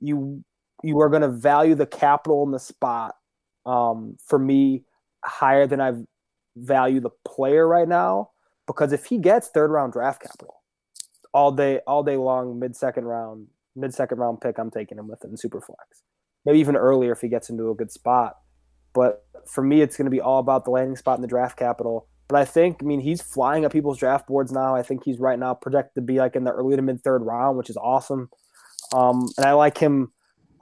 you you are going to value the capital in the spot um, for me higher than I value the player right now, because if he gets third round draft capital all day all day long, mid second round mid second round pick, I'm taking him with it in Superflex. Maybe even earlier if he gets into a good spot. But for me, it's going to be all about the landing spot and the draft capital. But I think, I mean, he's flying up people's draft boards now. I think he's right now projected to be like in the early to mid third round, which is awesome. Um, and I like him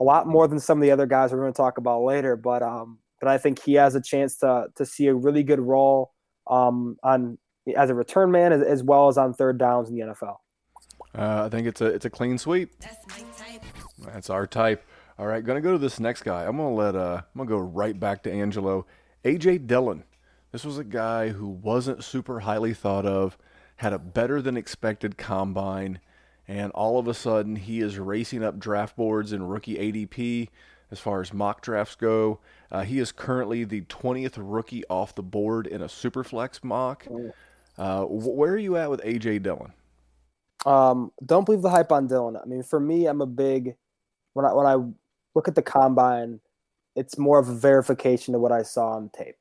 a lot more than some of the other guys we're going to talk about later. But um, but I think he has a chance to to see a really good role um, on as a return man as, as well as on third downs in the N F L. Uh, I think it's a it's a clean sweep. That's my type. That's our type. All right, going to go to this next guy. I'm going to let uh, I'm going to go right back to Angelo. A J Dillon. This was a guy who wasn't super highly thought of, had a better than expected combine, and all of a sudden he is racing up draft boards in rookie A D P as far as mock drafts go. Uh, he is currently the twentieth rookie off the board in a Superflex mock. Uh, where are you at with A J Dillon? Um, don't believe the hype on Dillon. I mean, for me, I'm a big when I when I look at the combine, it's more of a verification of what I saw on tape.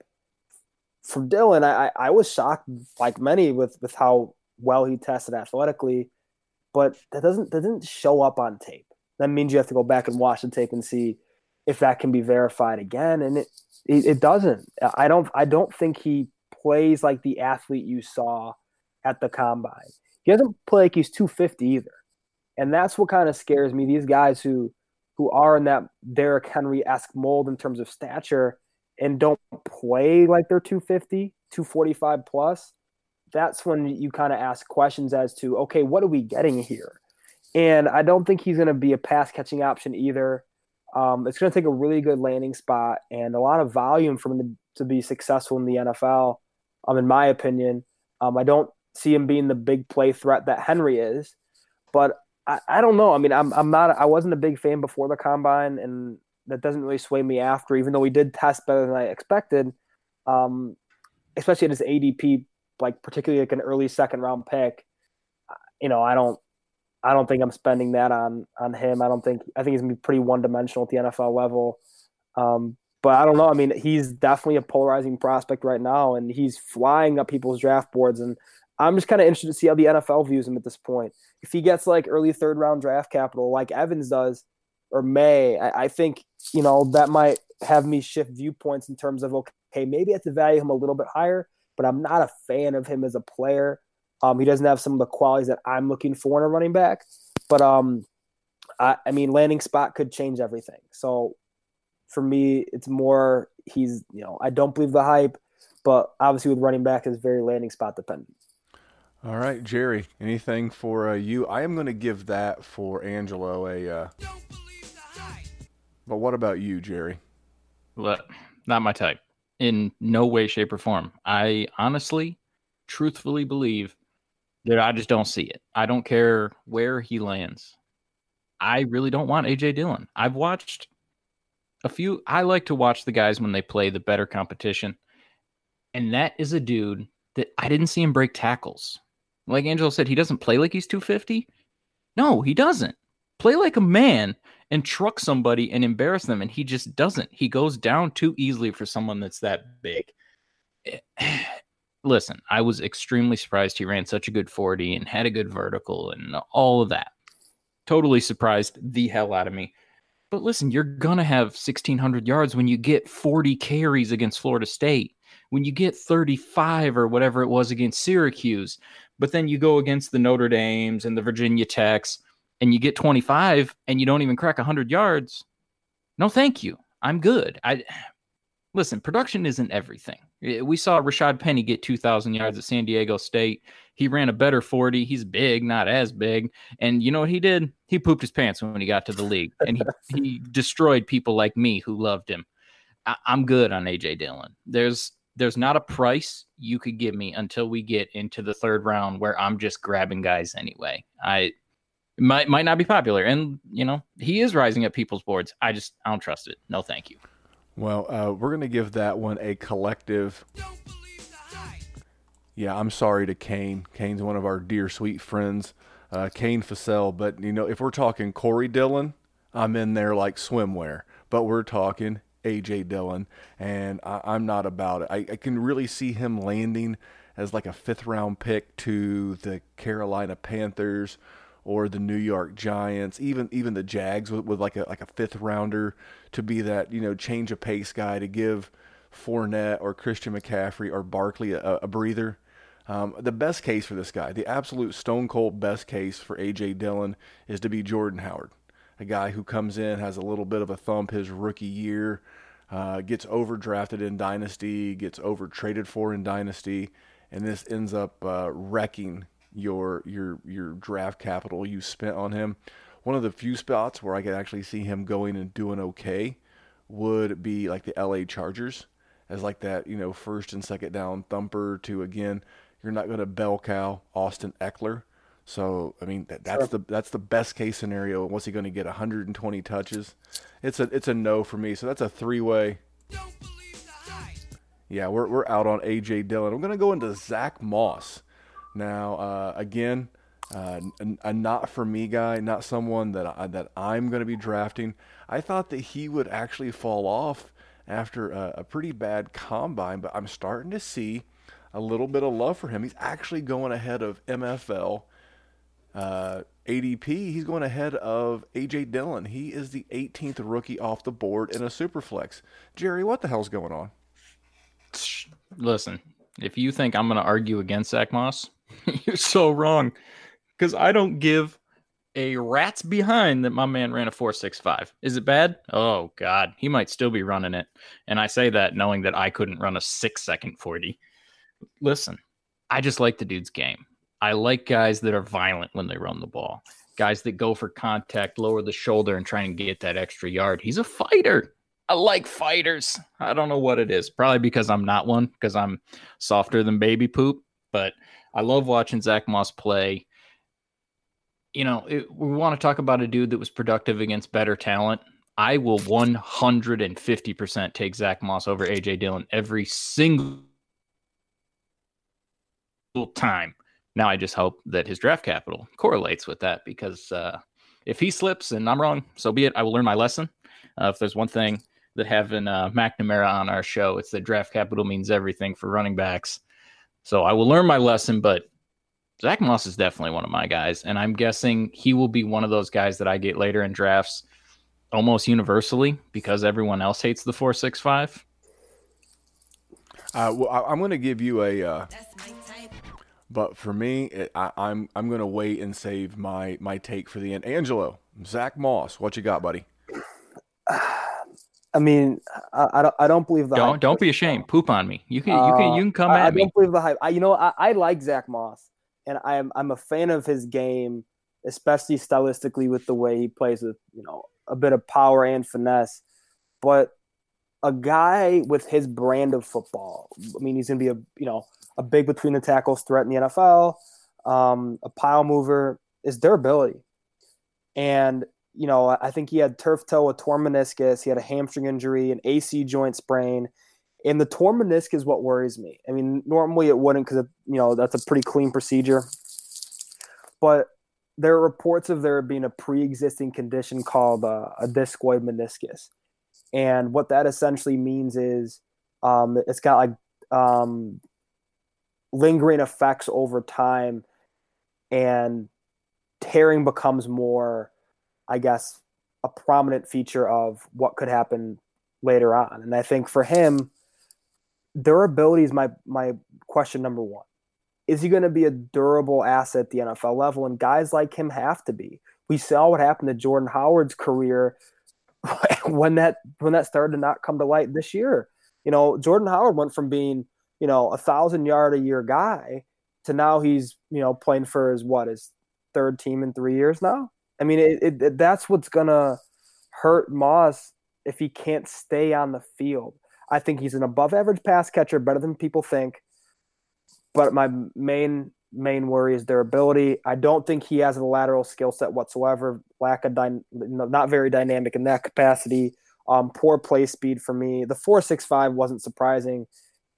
From Dillon, I, I was shocked, like many, with, with how well he tested athletically, but that doesn't that didn't show up on tape. That means you have to go back and watch the tape and see if that can be verified again, and it it, it doesn't. I don't I don't think he plays like the athlete you saw at the combine. He doesn't play like he's two fifty either, and that's what kind of scares me. These guys who who are in that Derrick Henry-esque mold in terms of stature and don't play like they're two fifty, two forty-five plus, that's when you kind of ask questions as to, okay, what are we getting here? And I don't think he's going to be a pass-catching option either. Um, it's going to take a really good landing spot and a lot of volume for him to, to be successful in the N F L, um, in my opinion. Um, I don't see him being the big play threat that Henry is, but I, I don't know. I mean, I'm I'm not. I wasn't a big fan before the combine, and that doesn't really sway me after. Even though we did test better than I expected, um, especially at his A D P, like particularly like an early second round pick. You know, I don't. I don't think I'm spending that on on him. I don't think. I think he's gonna be pretty one dimensional at the N F L level. Um, but I don't know. I mean, he's definitely a polarizing prospect right now, and he's flying up people's draft boards. And I'm just kind of interested to see how the N F L views him at this point. If he gets like early third round draft capital like Evans does or May, I, I think, you know, that might have me shift viewpoints in terms of, okay, maybe I have to value him a little bit higher but I'm not a fan of him as a player. Um, he doesn't have some of the qualities that I'm looking for in a running back. But, um, I, I mean, landing spot could change everything. So for me, it's more he's, you know, I don't believe the hype, but obviously with running back is very landing spot dependent. All right, Jerry, anything for uh, you? I am going to give that for Angelo a uh... – Don't believe the hype. But what about you, Jerry? Look, not my type in no way, shape, or form. I honestly, truthfully believe that I just don't see it. I don't care where he lands. I really don't want A J Dillon. I've watched a few. I like to watch the guys when they play the better competition. And that is a dude that I didn't see him break tackles. Like Angelo said, he doesn't play like he's two fifty. No, he doesn't. Play like a man and truck somebody and embarrass them. And he just doesn't. He goes down too easily for someone that's that big. Listen, I was extremely surprised he ran such a good forty and had a good vertical and all of that. Totally surprised the hell out of me. But listen, you're going to have sixteen hundred yards when you get forty carries against Florida State, when you get thirty-five or whatever it was against Syracuse. But then you go against the Notre Dames and the Virginia Techs and you get twenty-five and you don't even crack one hundred yards. No, thank you. I'm good. I Listen, production isn't everything. We saw Rashad Penny get two thousand yards at San Diego State. He ran a better forty. He's big, not as big. And you know what he did? He pooped his pants when he got to the league. And he, he destroyed people like me who loved him. I, I'm good on A J Dillon. There's there's not a price you could give me until we get into the third round where I'm just grabbing guys anyway. I might might not be popular. And, you know, he is rising up people's boards. I just I don't trust it. No, thank you. Well, uh, we're going to give that one a collective. Don't believe the hype. Yeah, I'm sorry to Kane. Kane's one of our dear, sweet friends, uh, Kane Fassell. But, you know, if we're talking Corey Dillon, I'm in there like swimwear. But we're talking A J. Dillon, and I, I'm not about it. I, I can really see him landing as like a fifth-round pick to the Carolina Panthers or the New York Giants, even even the Jags with, with like a like a fifth rounder to be that, you know, change of pace guy to give Fournette or Christian McCaffrey or Barkley a, a breather. Um, the best case for this guy, the absolute stone cold best case for A J. Dillon is to be Jordan Howard, a guy who comes in, has a little bit of a thump his rookie year, uh, gets overdrafted in Dynasty, gets overtraded for in Dynasty, and this ends up uh, wrecking your your your draft capital you spent on him. One of the few spots where I could actually see him going and doing okay would be like the L A Chargers as like that, you know, first and second down thumper to, again, you're not going to bell cow Austin Eckler. So, I mean, that, that's sure. the that's the best case scenario. What's he going to get, one hundred twenty touches? It's a it's a no for me. So that's a three-way. Don't believe the hype. Yeah, we're we're out on A J. Dillon. I'm going to go into Zach Moss. Now, uh, again, uh, a, a not for me guy, not someone that I, that I'm going to be drafting. I thought that he would actually fall off after a, a pretty bad combine, but I'm starting to see a little bit of love for him. He's actually going ahead of M F L uh, A D P. He's going ahead of A J. Dillon. He is the eighteenth rookie off the board in a superflex. Jerry, what the hell's going on? Listen, if you think I'm going to argue against Zach Moss, you're so wrong, because I don't give a rat's behind that my man ran a four six five. Is it bad? Oh, God. He might still be running it. And I say that knowing that I couldn't run a six-second forty. Listen, I just like the dude's game. I like guys that are violent when they run the ball, guys that go for contact, lower the shoulder, and try and get that extra yard. He's a fighter. I like fighters. I don't know what it is. Probably because I'm not one, because I'm softer than baby poop. But I love watching Zach Moss play. You know, it, we want to talk about a dude that was productive against better talent. I will one hundred fifty percent take Zach Moss over A J. Dillon every single time. Now I just hope that his draft capital correlates with that, because uh, if he slips and I'm wrong, so be it. I will learn my lesson. Uh, if there's one thing that having uh, McNamara on our show, it's that draft capital means everything for running backs. So I will learn my lesson, but Zach Moss is definitely one of my guys, and I'm guessing he will be one of those guys that I get later in drafts almost universally because everyone else hates the four six five. Uh, well, I, I'm going to give you a. Uh, but for me, it, I, I'm I'm going to wait and save my my take for the end. Angelo, Zach Moss, what you got, buddy? I mean, I, I don't. I don't believe the. Don't hype don't be ashamed. Poop on me. You can. Uh, you can. You can come I, at I me. I don't believe the hype. I, you know, I, I like Zach Moss, and I'm I'm a fan of his game, especially stylistically with the way he plays with, you know, a bit of power and finesse. But a guy with his brand of football, I mean, he's going to be a you know a big between the tackles threat in the N F L, um, a pile mover. Is durability, and. You know, I think he had turf toe, a torn meniscus. He had a hamstring injury, an A C joint sprain. And the torn meniscus is what worries me. I mean, normally it wouldn't because, you know, that's a pretty clean procedure. But there are reports of there being a pre-existing condition called uh, a discoid meniscus. And what that essentially means is um, it's got like um, lingering effects over time, and tearing becomes more, I guess, a prominent feature of what could happen later on. And I think for him, durability is my, my question number one. Is he going to be a durable asset at the N F L level? And guys like him have to be. We saw what happened to Jordan Howard's career when that when that started to not come to light this year. You know, Jordan Howard went from being, you know, a thousand-yard-a-year guy to now he's, you know, playing for his, what, his third team in three years now? I mean, it, it, that's what's going to hurt Moss if he can't stay on the field. I think he's an above-average pass catcher, better than people think. But my main main worry is durability. I don't think he has a lateral skill set whatsoever. Lack of dy- not very dynamic in that capacity. Um, poor play speed for me. The four six five wasn't surprising.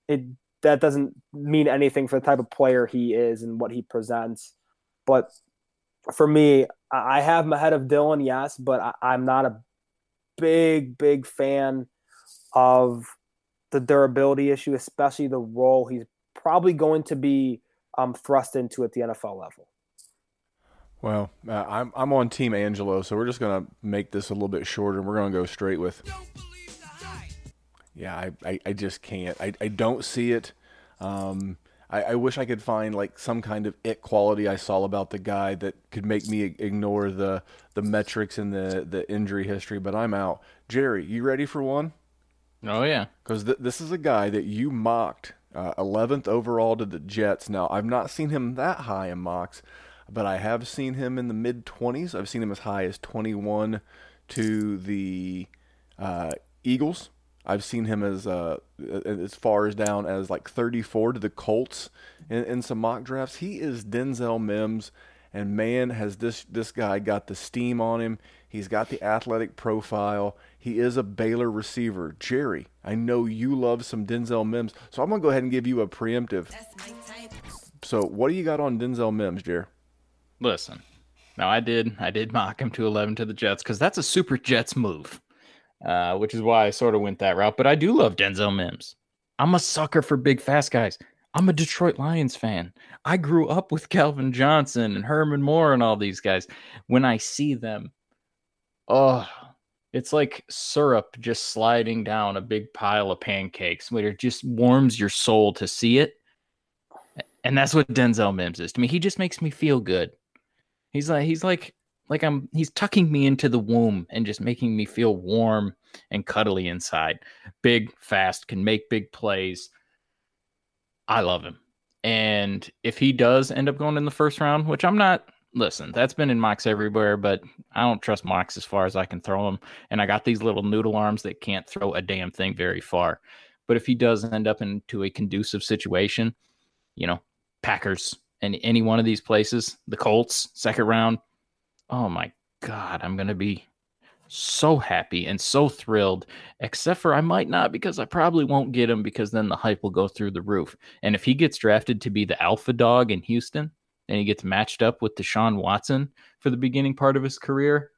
It that doesn't mean anything for the type of player he is and what he presents. But for me, I have him ahead of Dylan, yes, but I, I'm not a big, big fan of the durability issue, especially the role he's probably going to be um, thrust into at the N F L level. Well, uh, I'm I'm on Team Angelo, so we're just going to make this a little bit shorter. We're going to go straight with, yeah, I, I, I just can't. I, I don't see it. Um I, I wish I could find like some kind of it quality I saw about the guy that could make me ignore the the metrics and the, the injury history, but I'm out. Jerry, you ready for one? Oh, yeah. Because th- this is a guy that you mocked uh, eleventh overall to the Jets. Now, I've not seen him that high in mocks, but I have seen him in the mid-twenties. I've seen him as high as twenty-one to the uh, Eagles. I've seen him as uh, as far as down as like thirty-four to the Colts in, in some mock drafts. He is Denzel Mims, and man, has this this guy got the steam on him. He's got the athletic profile. He is a Baylor receiver. Jerry, I know you love some Denzel Mims, so I'm going to go ahead and give you a preemptive. That's my type. So what do you got on Denzel Mims, Jerry? Listen, now I did, I did mock him to eleven to the Jets because that's a super Jets move. Uh, which is why I sort of went that route. But I do love Denzel Mims. I'm a sucker for big, fast guys. I'm a Detroit Lions fan. I grew up with Calvin Johnson and Herman Moore and all these guys. When I see them, oh, it's like syrup just sliding down a big pile of pancakes. It just warms your soul to see it. And that's what Denzel Mims is to me. He just makes me feel good. He's like, he's like, Like I'm, he's tucking me into the womb and just making me feel warm and cuddly inside. Big, fast, can make big plays. I love him. And if he does end up going in the first round, which I'm not, listen, that's been in mocks everywhere, but I don't trust mocks as far as I can throw them. And I got these little noodle arms that can't throw a damn thing very far. But if he does end up into a conducive situation, you know, Packers and any one of these places, the Colts, second round. Oh, my God, I'm going to be so happy and so thrilled, except for I might not because I probably won't get him because then the hype will go through the roof. And if he gets drafted to be the alpha dog in Houston and he gets matched up with Deshaun Watson for the beginning part of his career,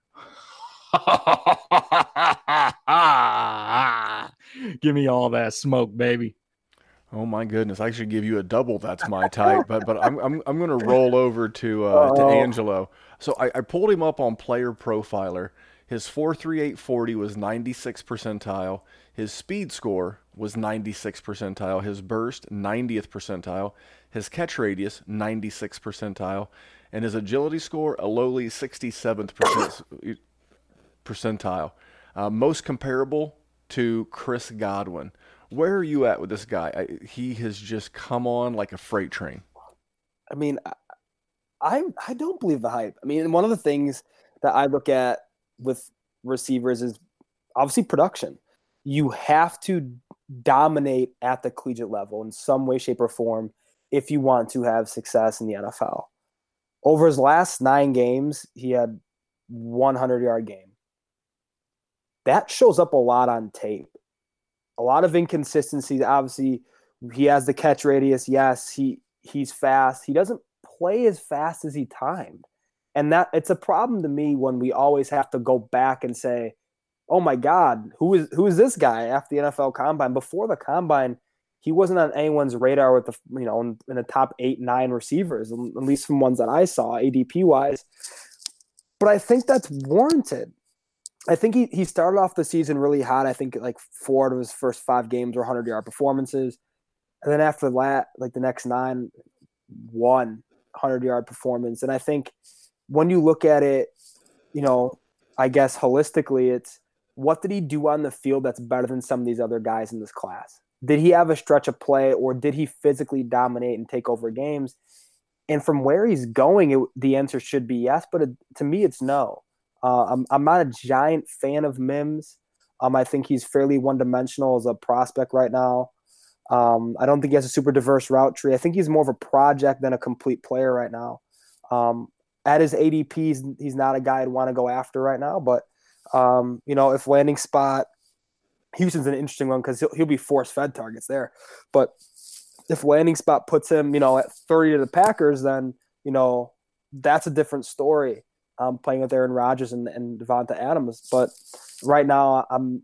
give me all that smoke, baby. Oh my goodness! I should give you a double. That's my type, but but I'm I'm I'm gonna roll over to uh, to Angelo. So I, I pulled him up on Player Profiler. His four three eight forty was ninety-sixth percentile. His speed score was ninety-sixth percentile. His burst, ninetieth percentile. His catch radius, ninety-sixth percentile. And his agility score, a lowly sixty-seventh percent- percentile. Uh, most comparable to Chris Godwin. Where are you at with this guy? I, he has just come on like a freight train. I mean, I I don't believe the hype. I mean, one of the things that I look at with receivers is obviously production. You have to dominate at the collegiate level in some way, shape, or form if you want to have success in the N F L. Over his last nine games, he had one hundred-yard game. That shows up a lot on tape. A lot of inconsistencies. Obviously, he has the catch radius. Yes, he he's fast. He doesn't play as fast as he timed. And that it's a problem to me when we always have to go back and say, oh my God, who is who is this guy after the N F L Combine? Before the Combine, he wasn't on anyone's radar with the you know in, in the top eight, nine receivers, at least from ones that I saw, A D P-wise. But I think that's warranted. I think he, he started off the season really hot. I think like four out of his first five games were one hundred-yard performances. And then after that, like the next nine, one one hundred-yard performance. And I think when you look at it, you know, I guess holistically, it's what did he do on the field that's better than some of these other guys in this class? Did he have a stretch of play, or did he physically dominate and take over games? And from where he's going, it, the answer should be yes, but it, to me, it's no. Uh, I'm, I'm not a giant fan of Mims. Um, I think he's fairly one-dimensional as a prospect right now. Um, I don't think he has a super diverse route tree. I think he's more of a project than a complete player right now. Um, At his A D P, he's, he's not a guy I'd want to go after right now. But, um, you know, if landing spot – Houston's an interesting one because he'll, he'll be force-fed targets there. But if landing spot puts him, you know, at thirty to the Packers, then, you know, that's a different story um, playing with Aaron Rodgers and, and Devonta Adams. But right now I'm,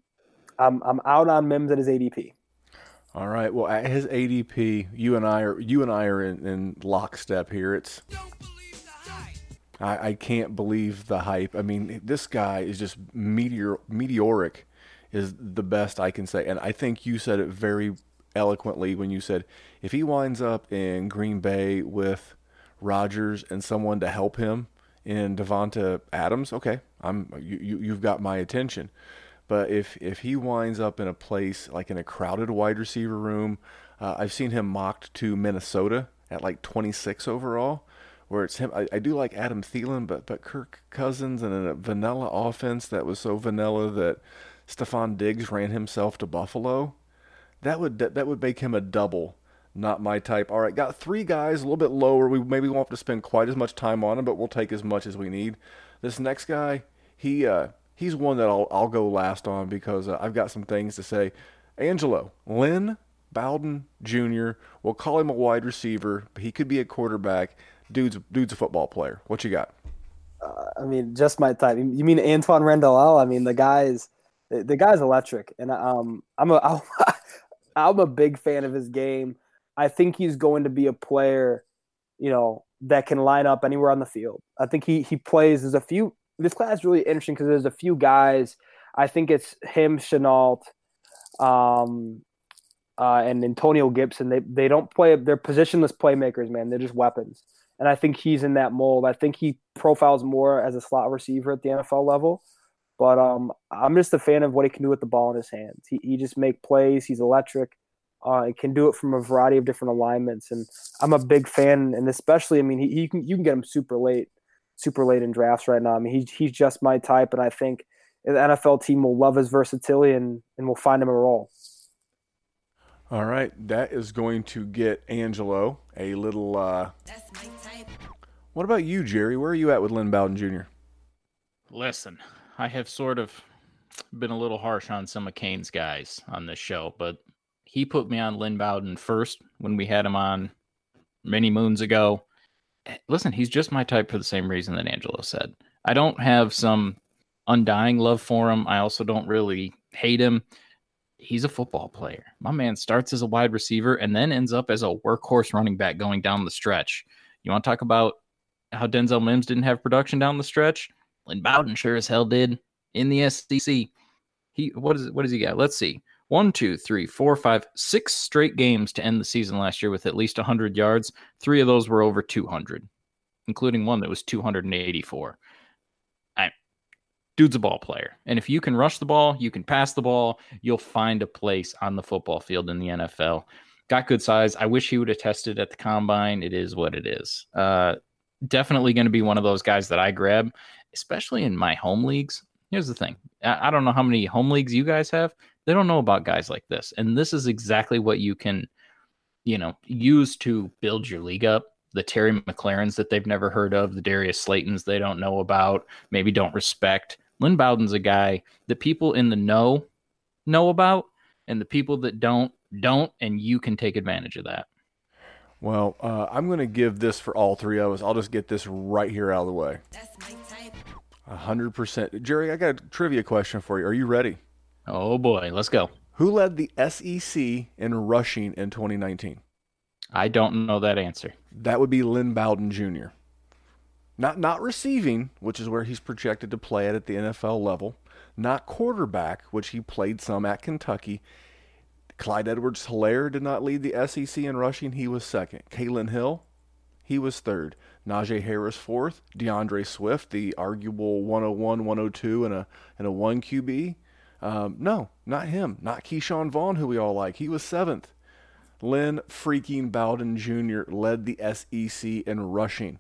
I'm I'm out on Mims at his A D P. All right. Well, at his A D P, you and I are, you and I are in, in lockstep here. It's – I can't believe the hype. I mean, this guy is just meteor, meteoric is the best I can say. And I think you said it very eloquently when you said if he winds up in Green Bay with Rodgers and someone to help him in Devonta Adams, okay, I'm you, you you've got my attention. But if if he winds up in a place like in a crowded wide receiver room, uh, I've seen him mocked to Minnesota at like twenty-six overall. Where it's him, I, I do like Adam Thielen, but but Kirk Cousins and a vanilla offense that was so vanilla that Stephon Diggs ran himself to Buffalo. That would that would make him a double, not my type. All right, got three guys a little bit lower. We maybe won't have to spend quite as much time on him, but we'll take as much as we need. This next guy, he uh, he's one that I'll I'll go last on because uh, I've got some things to say. Angelo, Lynn Bowden Junior We'll call him a wide receiver, but he could be a quarterback. Dude's, dude's a football player. What you got? Uh, I mean, just my type. You mean Antoine Randall? I mean, the guy's the, the guy's electric, and um, I'm a I'm a big fan of his game. I think he's going to be a player, you know, that can line up anywhere on the field. I think he he plays. There's a few. This class is really interesting because there's a few guys. I think it's him, Chenault, um, uh, and Antonio Gibson. They they don't play. They're positionless playmakers, man. They're just weapons. And I think he's in that mold. I think he profiles more as a slot receiver at the N F L level. But um, I'm just a fan of what he can do with the ball in his hands. He he just make plays. He's electric. Uh, he can do it from a variety of different alignments. And I'm a big fan. And especially, I mean, he, he can you can get him super late, super late in drafts right now. I mean, he he's just my type. And I think the N F L team will love his versatility and and will find him a role. All right, that is going to get Angelo a little. Uh... That's my type. What about you, Jerry? Where are you at with Lynn Bowden Junior? Listen, I have sort of been a little harsh on some of Kane's guys on this show, but he put me on Lynn Bowden first when we had him on many moons ago. Listen, he's just my type for the same reason that Angelo said. I don't have some undying love for him. I also don't really hate him. He's a football player. My man starts as a wide receiver and then ends up as a workhorse running back going down the stretch. You want to talk about how Denzel Mims didn't have production down the stretch? Lynn Bowden sure as hell did. in the S E C. He what is what does he got? Let's see. One, two, three, four, five, six straight games to end the season last year with at least one hundred yards. Three of those were over two hundred, including one that was two hundred eighty-four. I, dude's a ball player. And if you can rush the ball, you can pass the ball, you'll find a place on the football field in the N F L. Got good size. I wish he would have tested at the Combine. It is what it is. Uh, definitely going to be one of those guys that I grab, especially in my home leagues. Here's the thing. I, I don't know how many home leagues you guys have. They don't know about guys like this. And this is exactly what you can, you know, use to build your league up. The Terry McLarens that they've never heard of, the Darius Slaytons they don't know about, maybe don't respect. Lynn Bowden's a guy that people in the know know about, and the people that don't, don't, and you can take advantage of that. Well, uh, I'm going to give this for all three of us. I'll just get this right here out of the way. That's my type. one hundred percent. Jerry, I got a trivia question for you. Are you ready? Oh, boy. Let's go. Who led the S E C in rushing in twenty nineteen? I don't know that answer. That would be Lynn Bowden Junior Not not receiving, which is where he's projected to play at at the N F L level. Not quarterback, which he played some at Kentucky. Clyde Edwards-Helaire did not lead the S E C in rushing. He was second. Kalen Hill, he was third. Najee Harris, fourth. DeAndre Swift, the arguable one oh one, one oh two, and a, and a one Q B. Um, no, not him. Not Keyshawn Vaughn, who we all like. He was seventh. Lynn freaking Bowden Junior led the S E C in rushing.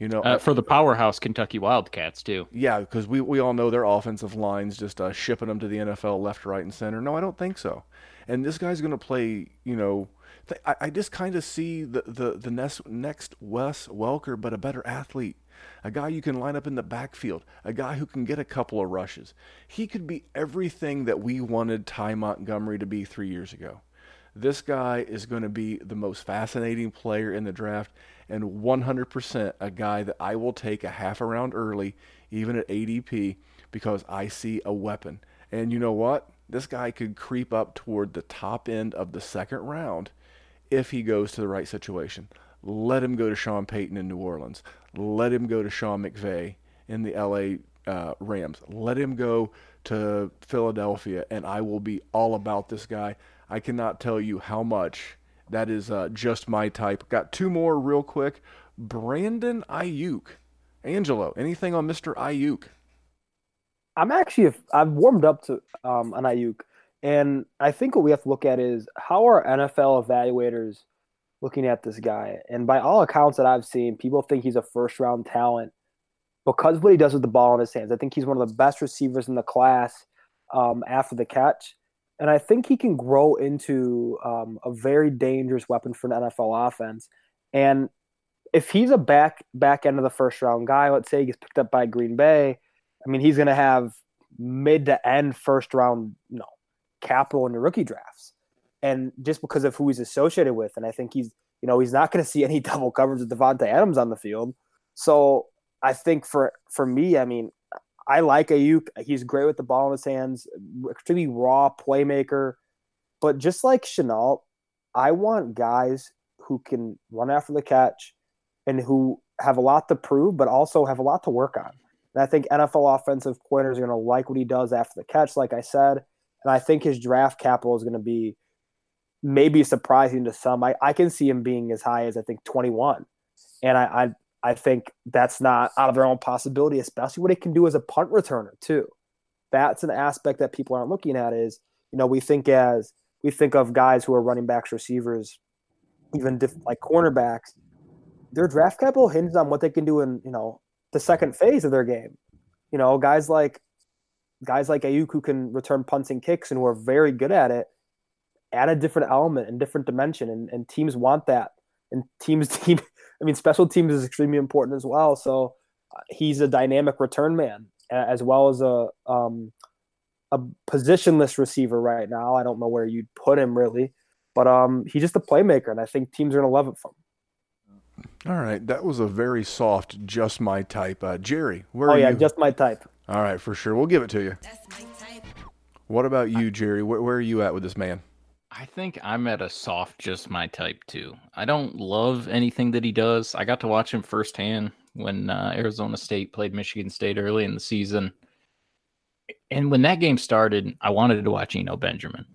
You know, uh, for the powerhouse Kentucky Wildcats, too. Yeah, because we, we all know their offensive line's just uh, shipping them to the N F L left, right, and center. No, I don't think so. And this guy's going to play, you know, th- I, I just kind of see the, the, the next, next Wes Welker, but a better athlete. A guy you can line up in the backfield, a guy who can get a couple of rushes. He could be everything that we wanted Ty Montgomery to be three years ago. This guy is going to be the most fascinating player in the draft and one hundred percent a guy that I will take a half a round early, even at A D P, because I see a weapon. And you know what? This guy could creep up toward the top end of the second round if he goes to the right situation. Let him go to Sean Payton in New Orleans. Let him go to Sean McVay in the L A uh, Rams. Let him go to Philadelphia, and I will be all about this guy. I cannot tell you how much. That is uh, just my type. Got two more real quick. Brandon Ayuk. Angelo, anything on Mister Ayuk? I'm actually, I've warmed up to um, an Ayuk, and I think what we have to look at is how are N F L evaluators looking at this guy. And by all accounts that I've seen, people think he's a first-round talent because of what he does with the ball in his hands. I think he's one of the best receivers in the class um, after the catch. And I think he can grow into um, a very dangerous weapon for an N F L offense. And if he's a back back end of the first-round guy, let's say he gets picked up by Green Bay, I mean, he's going to have mid-to-end first-round you know, capital in the rookie drafts. And just because of who he's associated with, and I think he's, you know, he's not going to see any double coverage with Devontae Adams on the field. So I think for, for me, I mean, I like Ayuk. He's great with the ball in his hands, extremely raw playmaker. But just like Shenault, I want guys who can run after the catch and who have a lot to prove, but also have a lot to work on. And I think N F L offensive coordinators are going to like what he does after the catch, like I said. And I think his draft capital is going to be maybe surprising to some. I, I can see him being as high as I think twenty-one. And I, I I think that's not out of their own possibility, especially what he can do as a punt returner too. That's an aspect that people aren't looking at is, you know, we think as we think of guys who are running backs, receivers, even diff, like cornerbacks, their draft capital hinges on what they can do in, you know, the second phase of their game. You know, guys like guys like Ayuk who can return punts and kicks and who are very good at it, add a different element and different dimension, and, and teams want that. And teams, team, I mean, special teams is extremely important as well. So uh, he's a dynamic return man as well as a um, a positionless receiver right now. I don't know where you'd put him really, but um, he's just a playmaker, and I think teams are going to love it from him. All right, that was a very soft, just my type, uh, Jerry. Where? Oh are yeah, you? Just my type. All right, for sure, we'll give it to you. That's my type. What about you, Jerry? Where, where are you at with this man? I think I'm at a soft, just my type too. I don't love anything that he does. I got to watch him firsthand when uh, Arizona State played Michigan State early in the season. And when that game started, I wanted to watch Eno Benjamin.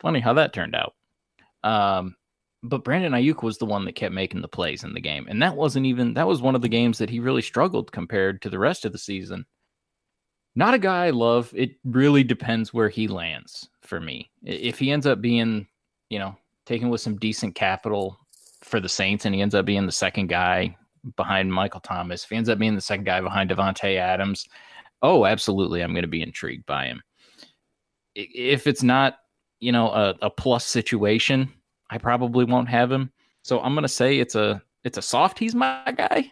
Funny how that turned out. Um, but Brandon Ayuk was the one that kept making the plays in the game. And that wasn't even, that was one of the games that he really struggled compared to the rest of the season. Not a guy I love. It really depends where he lands for me. If he ends up being, you know, taken with some decent capital for the Saints and he ends up being the second guy behind Michael Thomas, if he ends up being the second guy behind Devontae Adams, oh, absolutely, I'm going to be intrigued by him. If it's not, you know, a, a plus situation, I probably won't have him. So I'm going to say it's a it's a soft. He's my guy.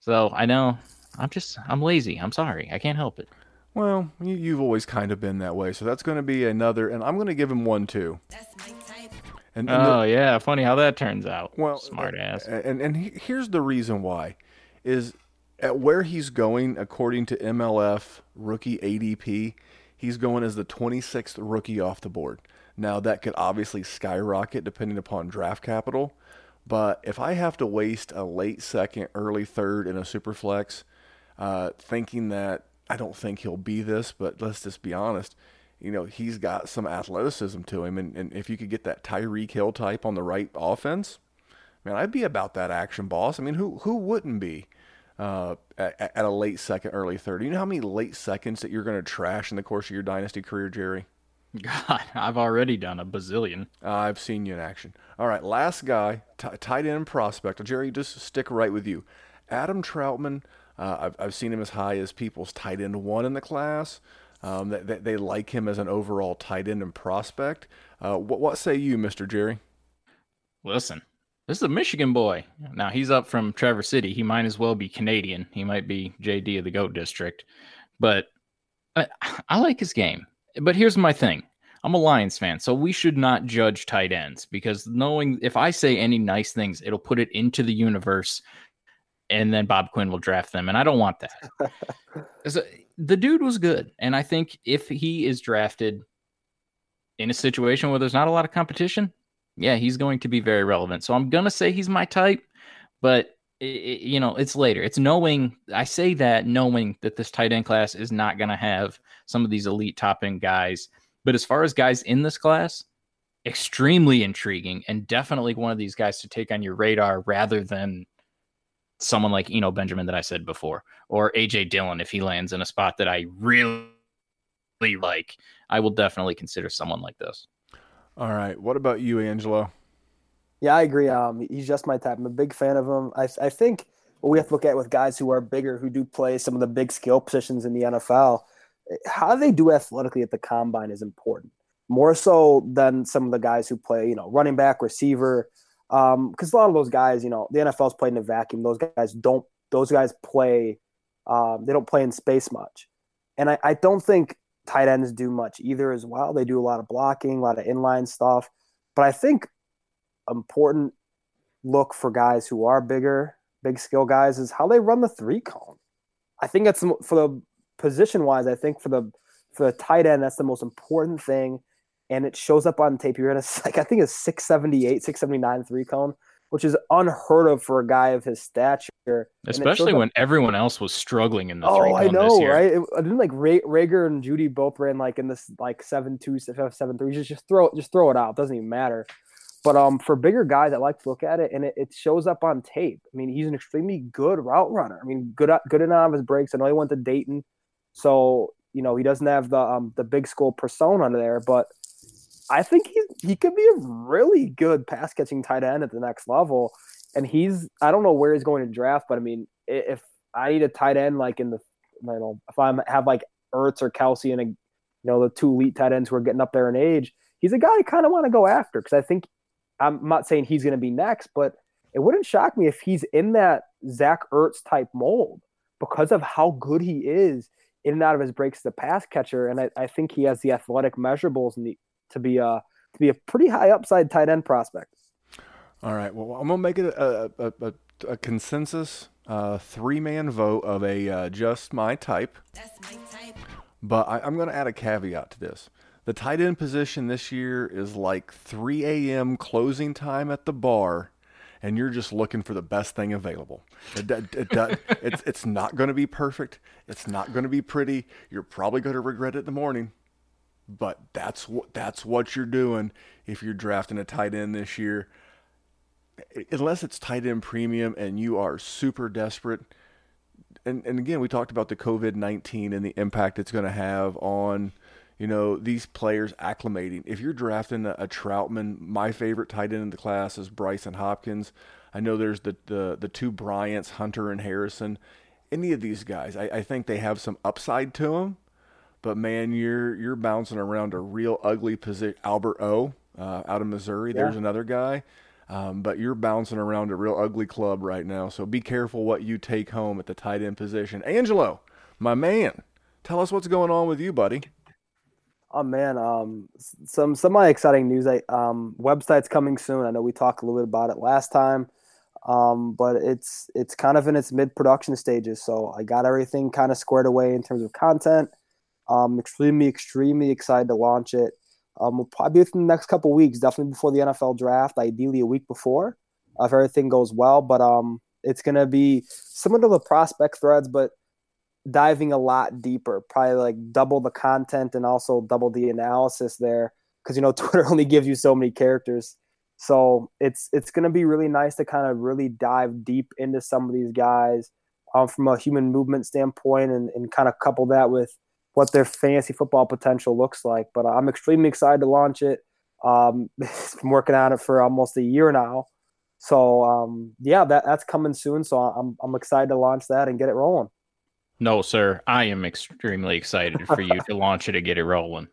So I know. I'm just, I'm lazy. I'm sorry. I can't help it. Well, you, you've always kind of been that way. So that's going to be another, and I'm going to give him one, too. That's my type. And, and oh, the, yeah. Funny how that turns out. Well, smart ass. And, and, and he, here's the reason why is at where he's going, according to M L F rookie A D P, he's going as the twenty-sixth rookie off the board. Now that could obviously skyrocket depending upon draft capital. But if I have to waste a late second, early third in a super flex, Uh, thinking that I don't think he'll be this, but let's just be honest. You know, he's got some athleticism to him. And, and if you could get that Tyreek Hill type on the right offense, man, I'd be about that action, boss. I mean, who, who wouldn't be uh, at, at a late second, early third? You know how many late seconds that you're going to trash in the course of your dynasty career, Jerry? God, I've already done a bazillion. Uh, I've seen you in action. All right, last guy, t- tight end prospect. Jerry, just stick right with you. Adam Trautman. Uh, I've, I've seen him as high as people's tight end one in the class. Um, they, they like him as an overall tight end and prospect. Uh, what, what say you, Mister Jerry? Listen, this is a Michigan boy. Now, he's up from Traverse City. He might as well be Canadian. He might be J D of the GOAT district. But I, I like his game. But here's my thing. I'm a Lions fan, so we should not judge tight ends. Because knowing if I say any nice things, it'll put it into the universe, and then Bob Quinn will draft them, and I don't want that. So, the dude was good, and I think if he is drafted in a situation where there's not a lot of competition, yeah, he's going to be very relevant. So I'm going to say he's my type, but, it, it, you know, it's later. It's knowing – I say that knowing that this tight end class is not going to have some of these elite top-end guys. But as far as guys in this class, extremely intriguing and definitely one of these guys to take on your radar rather than – someone like Eno Benjamin that I said before, or A J Dillon, if he lands in a spot that I really like, I will definitely consider someone like this. All right. What about you, Angelo? Yeah, I agree. Um, he's just my type. I'm a big fan of him. I, I think what we have to look at with guys who are bigger, who do play some of the big skill positions in the N F L, how they do athletically at the combine is important, more so than some of the guys who play, you know, running back, receiver, because um, a lot of those guys, you know, the N F L's played in a vacuum. Those guys don't. Those guys play. Um, they don't play in space much, and I, I don't think tight ends do much either as well. They do a lot of blocking, a lot of inline stuff, but I think important look for guys who are bigger, big skill guys is how they run the three cone. I think that's for the position wise. I think for the for the tight end, that's the most important thing. And it shows up on tape. You're at a, like, I think it's six seventy-eight, six seventy-nine three cone, which is unheard of for a guy of his stature. Especially when up, everyone else was struggling in the oh, three cone. Oh, I know, this year. Right? It, I didn't like Ra- Rager and Jeudy both ran like in this like seven two, seven three. Just just throw it, just throw it out. It doesn't even matter. But um, for bigger guys, I like to look at it, and it, it shows up on tape. I mean, he's an extremely good route runner. I mean, good good enough on his breaks. I know he went to Dayton, so you know he doesn't have the um the big school persona there, but I think he he could be a really good pass catching tight end at the next level, and he's I don't know where he's going to draft, but I mean if I need a tight end like in the you know if I have like Ertz or Kelsey and a, you know the two elite tight ends who are getting up there in age, he's a guy I kind of want to go after because I think I'm not saying he's going to be next, but it wouldn't shock me if he's in that Zach Ertz type mold because of how good he is in and out of his breaks, the pass catcher, and I, I think he has the athletic measurables in the to be a to be a pretty high upside tight end prospect. All right. Well, I'm gonna make it a a, a, a consensus uh, three man vote of a uh, just my type. That's my type. But I, I'm gonna add a caveat to this. The tight end position this year is like three a.m. closing time at the bar, and you're just looking for the best thing available. It, it, it, it, it's, it's not going to be perfect. It's not going to be pretty. You're probably going to regret it in the morning. But that's what that's what you're doing if you're drafting a tight end this year. Unless it's tight end premium and you are super desperate. And and again, we talked about the COVID nineteen and the impact it's going to have on, you know, these players acclimating. If you're drafting a, a Troutman, my favorite tight end in the class is Bryson Hopkins. I know there's the the, the two Bryants, Hunter and Harrison. Any of these guys, I, I think they have some upside to them. But man, you're you're bouncing around a real ugly position. Albert O, uh, out of Missouri, yeah. There's another guy. Um, but you're bouncing around a real ugly club right now. So be careful what you take home at the tight end position. Angelo, my man, tell us what's going on with you, buddy. Oh man, um, some semi exciting news. I um, website's coming soon. I know we talked a little bit about it last time, um, but it's it's kind of in its mid production stages. So I got everything kind of squared away in terms of content. I'm extremely, extremely excited to launch it. Um, we'll probably within the next couple of weeks, definitely before the N F L draft, ideally a week before, if everything goes well. But um, it's going to be similar to the prospect threads, but diving a lot deeper, probably like double the content and also double the analysis there because, you know, Twitter only gives you so many characters. So it's it's going to be really nice to kind of really dive deep into some of these guys um, from a human movement standpoint and, and kind of couple that with what their fantasy football potential looks like. But I'm extremely excited to launch it. Um, been working on it for almost a year now. So, um, yeah, that, that's coming soon. So I'm I'm excited to launch that and get it rolling. No, sir. I am extremely excited for you to launch it and get it rolling.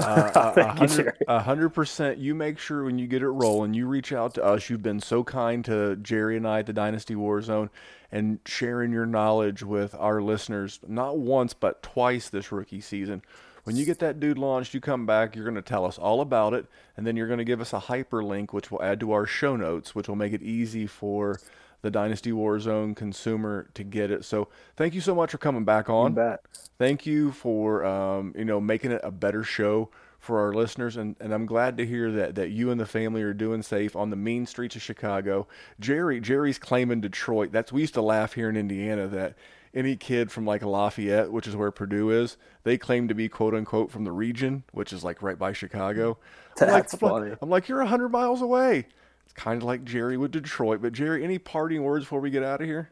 Uh, a hundred percent. You make sure when you get it rolling, you reach out to us. You've been so kind to Jerry and I at the Dynasty Warzone and sharing your knowledge with our listeners, not once, but twice this rookie season. When you get that dude launched, you come back, you're going to tell us all about it. And then you're going to give us a hyperlink, which we'll add to our show notes, which will make it easy for the Dynasty Warzone consumer to get it. So thank you so much for coming back on. You bet. Thank you for, um, you know, making it a better show for our listeners. And, and I'm glad to hear that, that you and the family are doing safe on the mean streets of Chicago. Jerry, Jerry's claiming Detroit. That's, we used to laugh here in Indiana that any kid from like Lafayette, which is where Purdue is, they claim to be quote unquote from the region, which is like right by Chicago. That's I'm like, funny. I'm like, you're a hundred miles away. It's kind of like Jerry with Detroit. But, Jerry, any parting words before we get out of here?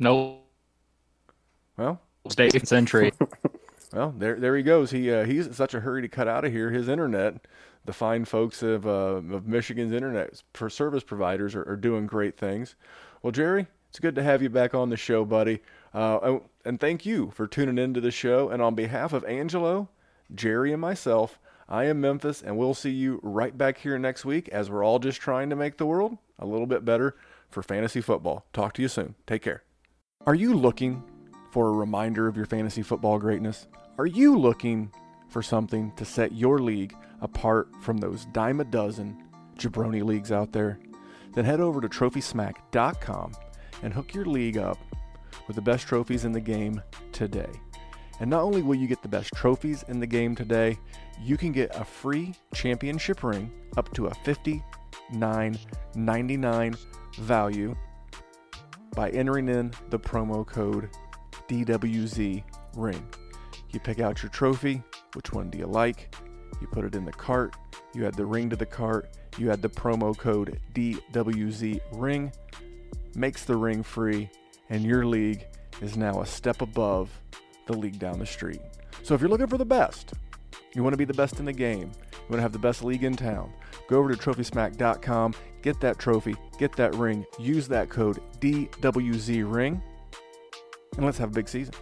No. Well? Stay century. Well, there there he goes. He uh, He's in such a hurry to cut out of here. His internet, the fine folks of, uh, of Michigan's internet for service providers are, are doing great things. Well, Jerry, it's good to have you back on the show, buddy. Uh, and thank you for tuning into the show. And on behalf of Angelo, Jerry, and myself, I am Memphis, and we'll see you right back here next week as we're all just trying to make the world a little bit better for fantasy football. Talk to you soon. Take care. Are you looking for a reminder of your fantasy football greatness? Are you looking for something to set your league apart from those dime a dozen jabroni leagues out there? Then head over to trophy smack dot com and hook your league up with the best trophies in the game today. And not only will you get the best trophies in the game today, you can get a free championship ring up to a fifty-nine ninety-nine value by entering in the promo code D W Z ring. You pick out your trophy, which one do you like? You put it in the cart, you add the ring to the cart, you add the promo code D W Z ring, makes the ring free, and your league is now a step above the league down the street. So if you're looking for the best, you want to be the best in the game, you want to have the best league in town, go over to trophy smack dot com, get that trophy, get that ring, use that code D W Z ring, and let's have a big season.